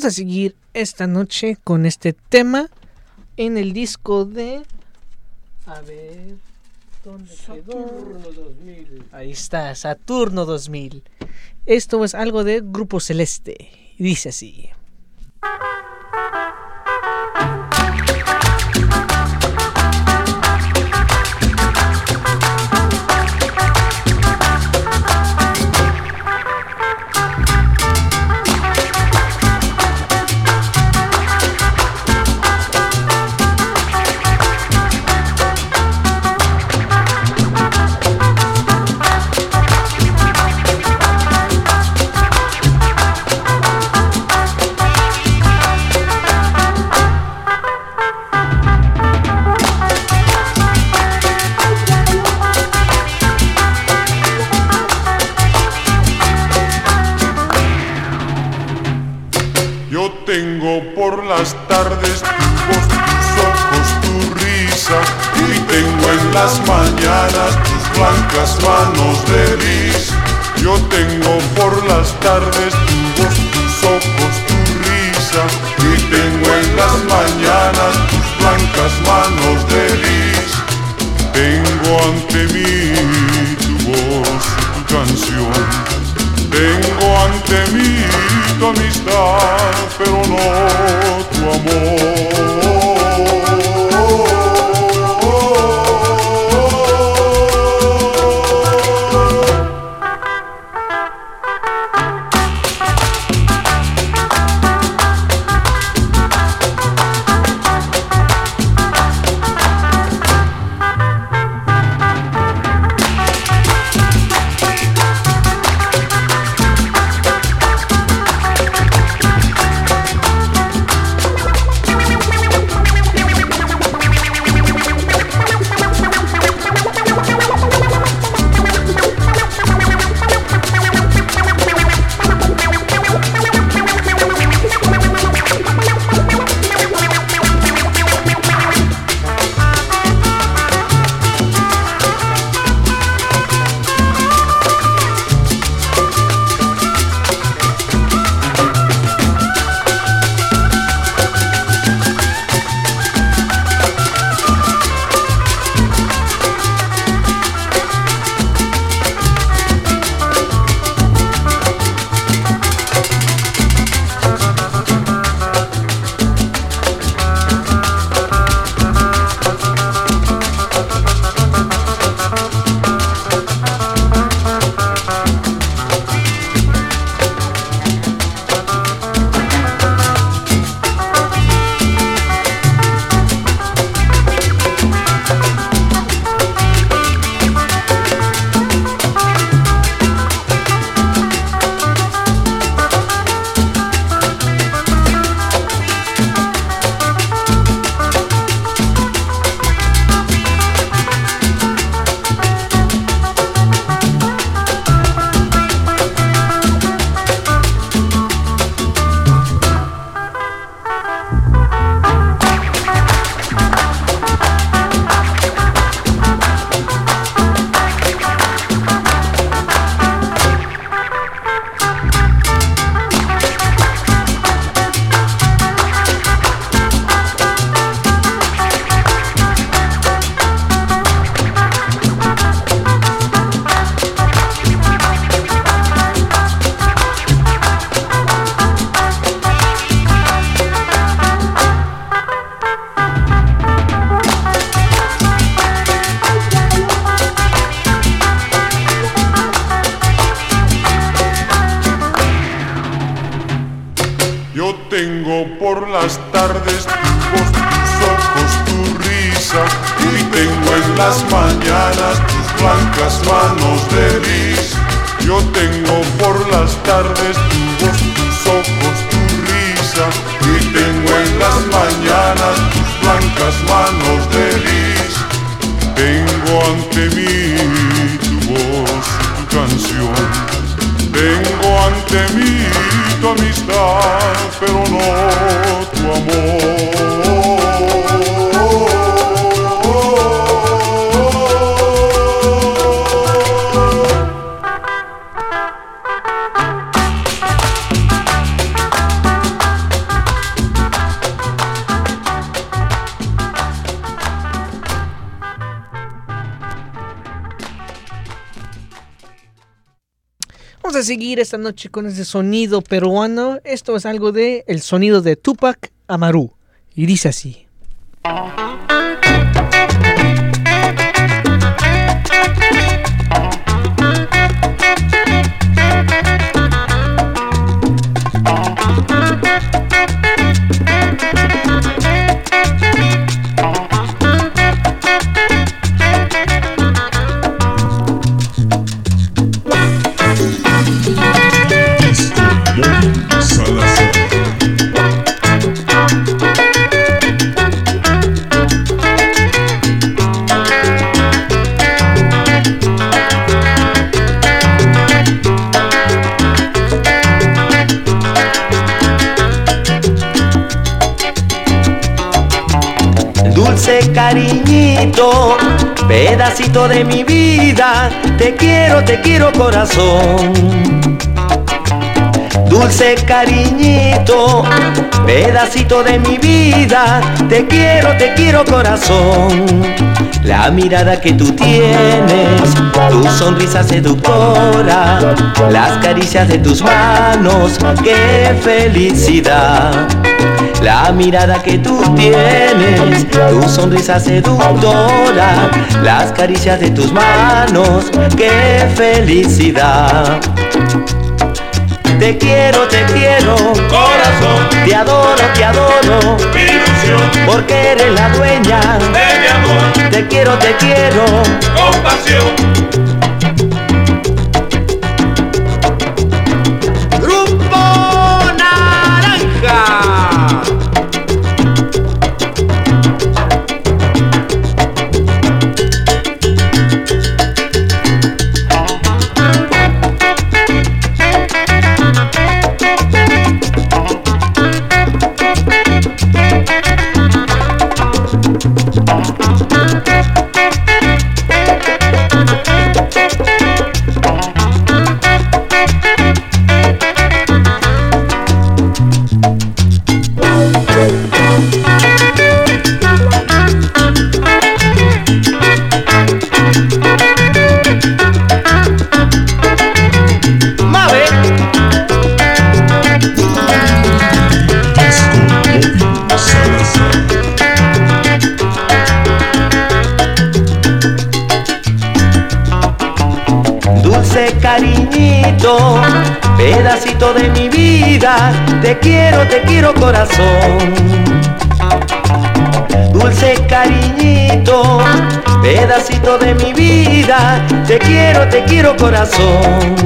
vamos a seguir esta noche con este tema en el disco de... A ver... ¿dónde Saturno quedó? dos mil. Ahí está, Saturno dos mil. Esto es algo de Grupo Celeste. Dice así... Tengo por las tardes tu voz, tus ojos, tu risa, y tengo en las mañanas tus blancas manos de gris. Yo tengo por las tardes tu voz, tus ojos, tu risa, y tengo en las mañanas tus blancas manos de gris. Tengo ante mí tu voz y tu canción. Tengo ante mí tu amistad, pero no tu a seguir esta noche con ese sonido peruano. Esto es algo de el sonido de Tupac Amaru. Y dice así. Cariñito, pedacito de mi vida, te quiero, te quiero corazón. Dulce cariñito, pedacito de mi vida, te quiero, te quiero corazón. La mirada que tú tienes, tu sonrisa seductora, las caricias de tus manos, qué felicidad. La mirada que tú tienes, tu sonrisa seductora, las caricias de tus manos, qué felicidad. Te quiero, te quiero, corazón, te adoro, te adoro, mi ilusión, porque eres la dueña de mi amor. Te quiero, te quiero, con pasión. Cariñito, pedacito de mi vida, te quiero, te quiero corazón. Dulce cariñito, pedacito de mi vida, te quiero, te quiero corazón.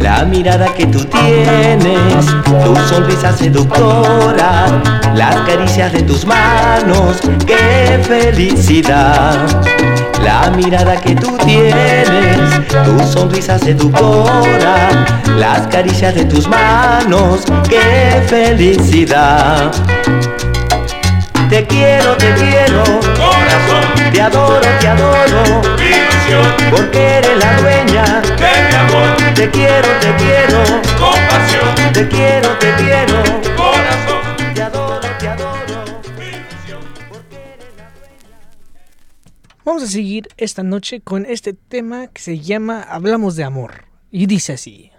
La mirada que tú tienes, tu sonrisa seductora, las caricias de tus manos, qué felicidad. La mirada que tú tienes, tu sonrisa seductora, las caricias de tus manos, qué felicidad. Te quiero, te quiero, corazón, te adoro, te adoro, mi ilusión, porque eres la dueña de mi amor. Te quiero, te quiero, con pasión, te quiero, te quiero, corazón, te adoro, te adoro, mi ilusión, porque eres la dueña. Vamos a seguir esta noche con este tema que se llama Hablamos de Amor y dice así.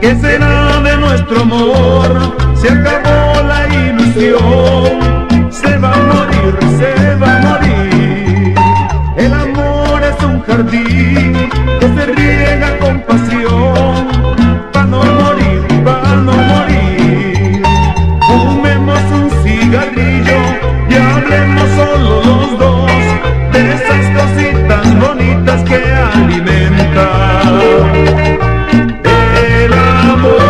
¿Qué será de nuestro amor? Se acabó la ilusión, se va a morir, se va a morir. El amor es un jardín que se riega con pasión, pa' no morir, pa' no morir. Fumemos un cigarrillo y hablemos solo los dos de esas cositas bonitas que alimentan. Amor,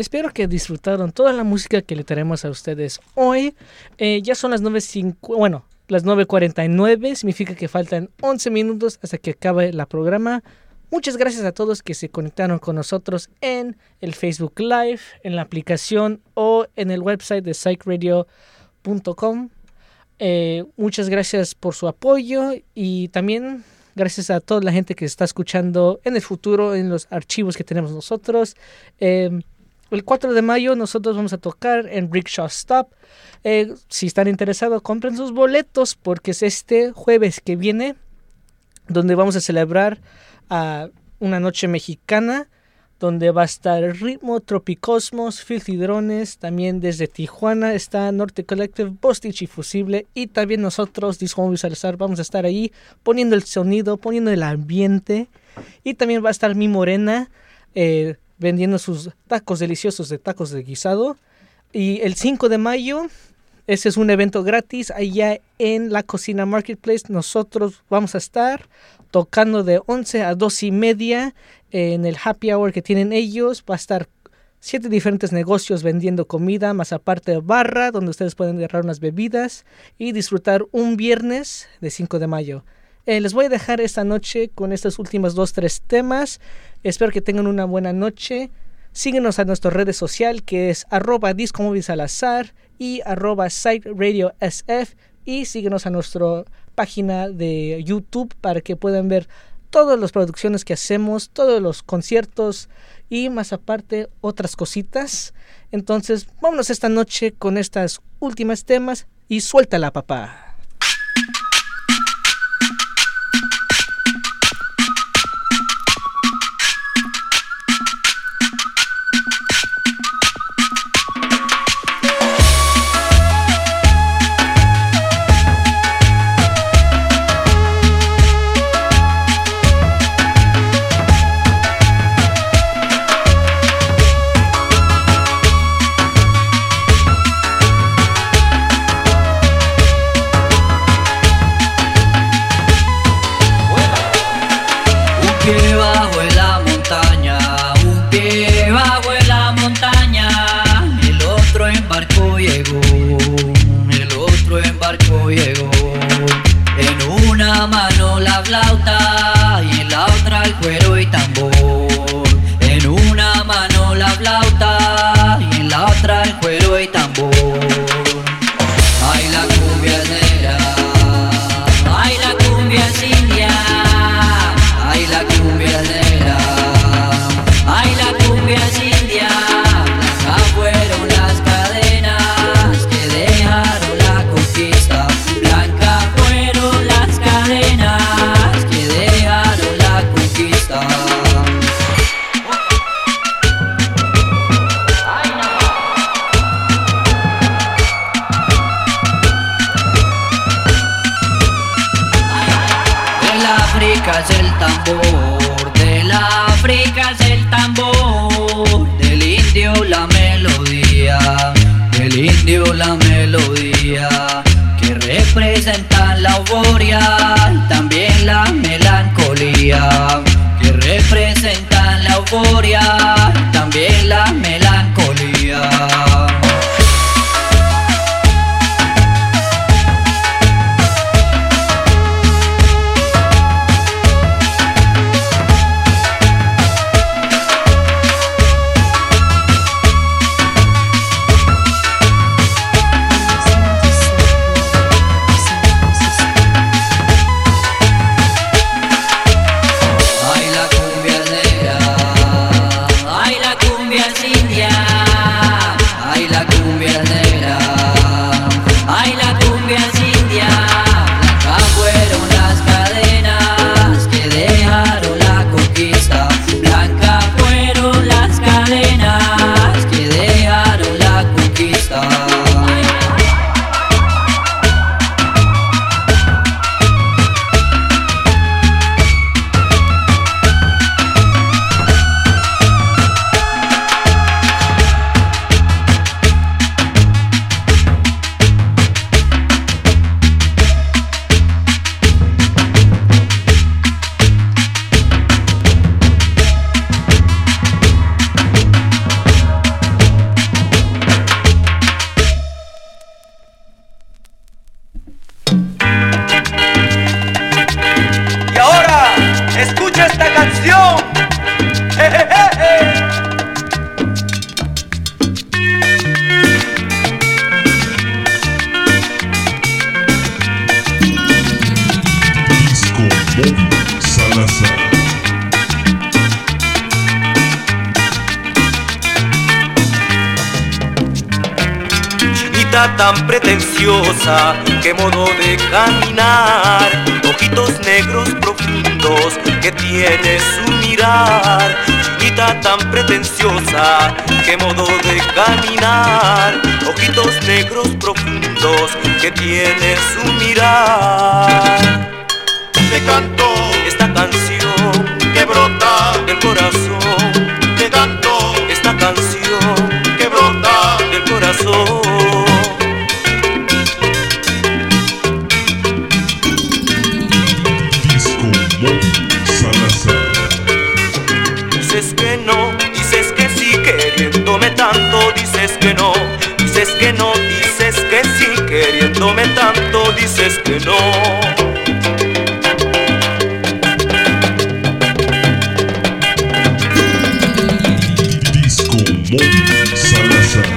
Espero que disfrutaron toda la música que le traemos a ustedes hoy. Eh, ya son las nueve cincuenta, bueno, las nueve cuarenta y nueve, significa que faltan once minutos hasta que acabe el programa. Muchas gracias a todos que se conectaron con nosotros en el Facebook Live, en la aplicación o en el website de psych radio punto com. Eh, muchas gracias por su apoyo y también gracias a toda la gente que está escuchando en el futuro en los archivos que tenemos nosotros. Eh, el cuatro de mayo nosotros vamos a tocar en Rickshaw Stop. Eh, si están interesados, compren sus boletos porque es este jueves que viene donde vamos a celebrar a una noche mexicana donde va a estar Ritmo Tropicosmos, Filthy Drones, también desde Tijuana está Norte Collective, Bostich y Fussible, y también nosotros, DiscoMovil Salazar, vamos a estar ahí poniendo el sonido, poniendo el ambiente, y también va a estar Mi Morena eh, vendiendo sus tacos deliciosos de tacos de guisado, y el cinco de mayo, ese es un evento gratis allá en la Cocina Marketplace, nosotros vamos a estar tocando de once a dos y media en el happy hour que tienen ellos. Va a estar siete diferentes negocios vendiendo comida, más aparte barra, donde ustedes pueden agarrar unas bebidas y disfrutar un viernes de cinco de mayo. Eh, les voy a dejar esta noche con estas últimas dos, tres temas. Espero que tengan una buena noche. Síguenos a nuestras redes sociales que es arroba DiscoMovil Salazar y arroba Psych Radio S F. Y síguenos a nuestro página de YouTube para que puedan ver todas las producciones que hacemos, todos los conciertos y más aparte otras cositas. Entonces, vámonos esta noche con estas últimas temas y suéltala, papá. vida tan pretenciosa, qué modo de caminar, ojitos negros profundos que tiene su mirar. Chinita tan pretenciosa, qué modo de caminar, ojitos negros profundos que tiene su mirar. Te canto esta canción que brota del corazón. Te canto esta canción que brota del corazón. DiscoMovil Salazar. Dices que no, dices que sí, queriéndome tanto. Dices que no, dices que no, dices que sí, queriéndome tanto. Dices que no. DiscoMovil Salazar.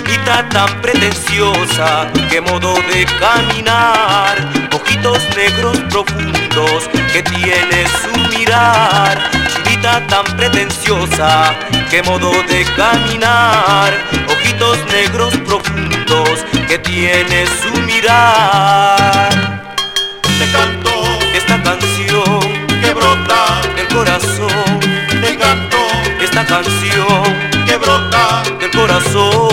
Chinita tan pretenciosa, qué modo de caminar, ojitos negros profundos que tiene su mirar. Chinita tan pretenciosa, qué modo de caminar, ojitos negros profundos que tiene su mirar. Te canto esta canción que brota del corazón. Te canto esta canción que brota del corazón.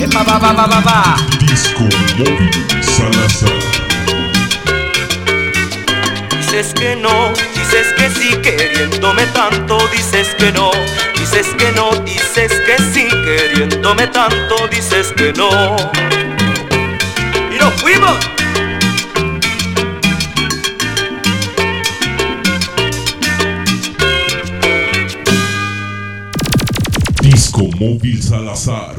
Epa, ba, ba, ba, ba, ba. DiscoMovil Salazar. Dices que no, dices que sí, queriéndome tanto. Dices que no, dices que no, dices que sí, queriéndome tanto. Dices que no. ¡Y nos fuimos! DiscoMovil Salazar.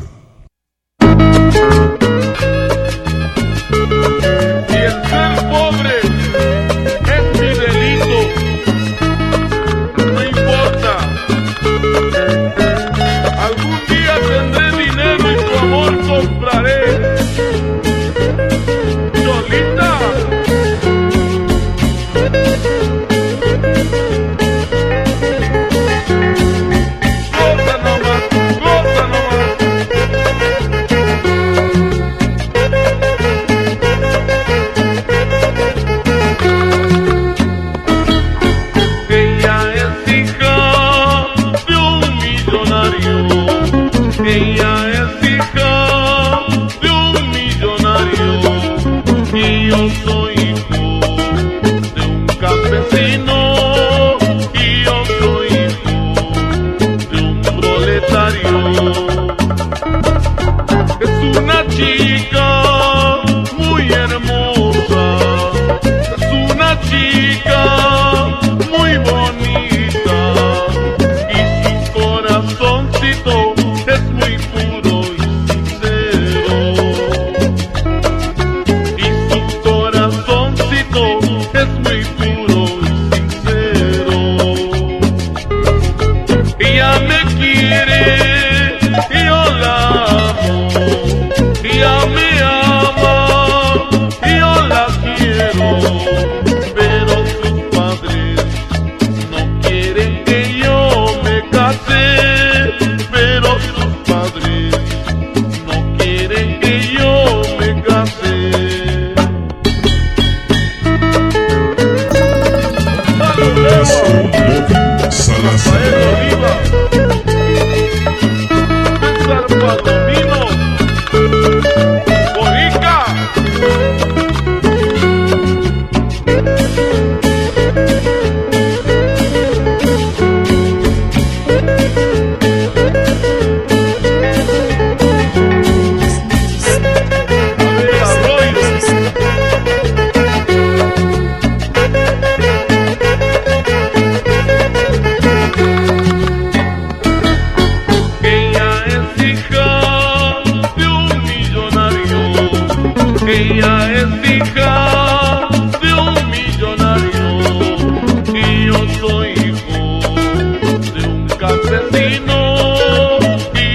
Y el ser pobre y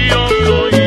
yo soy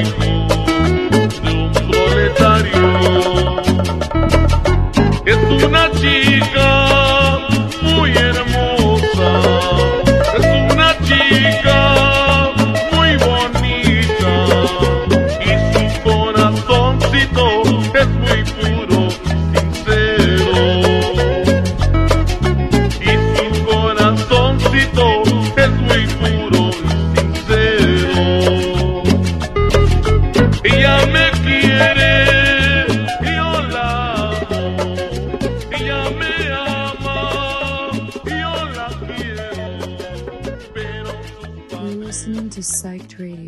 Psych Radio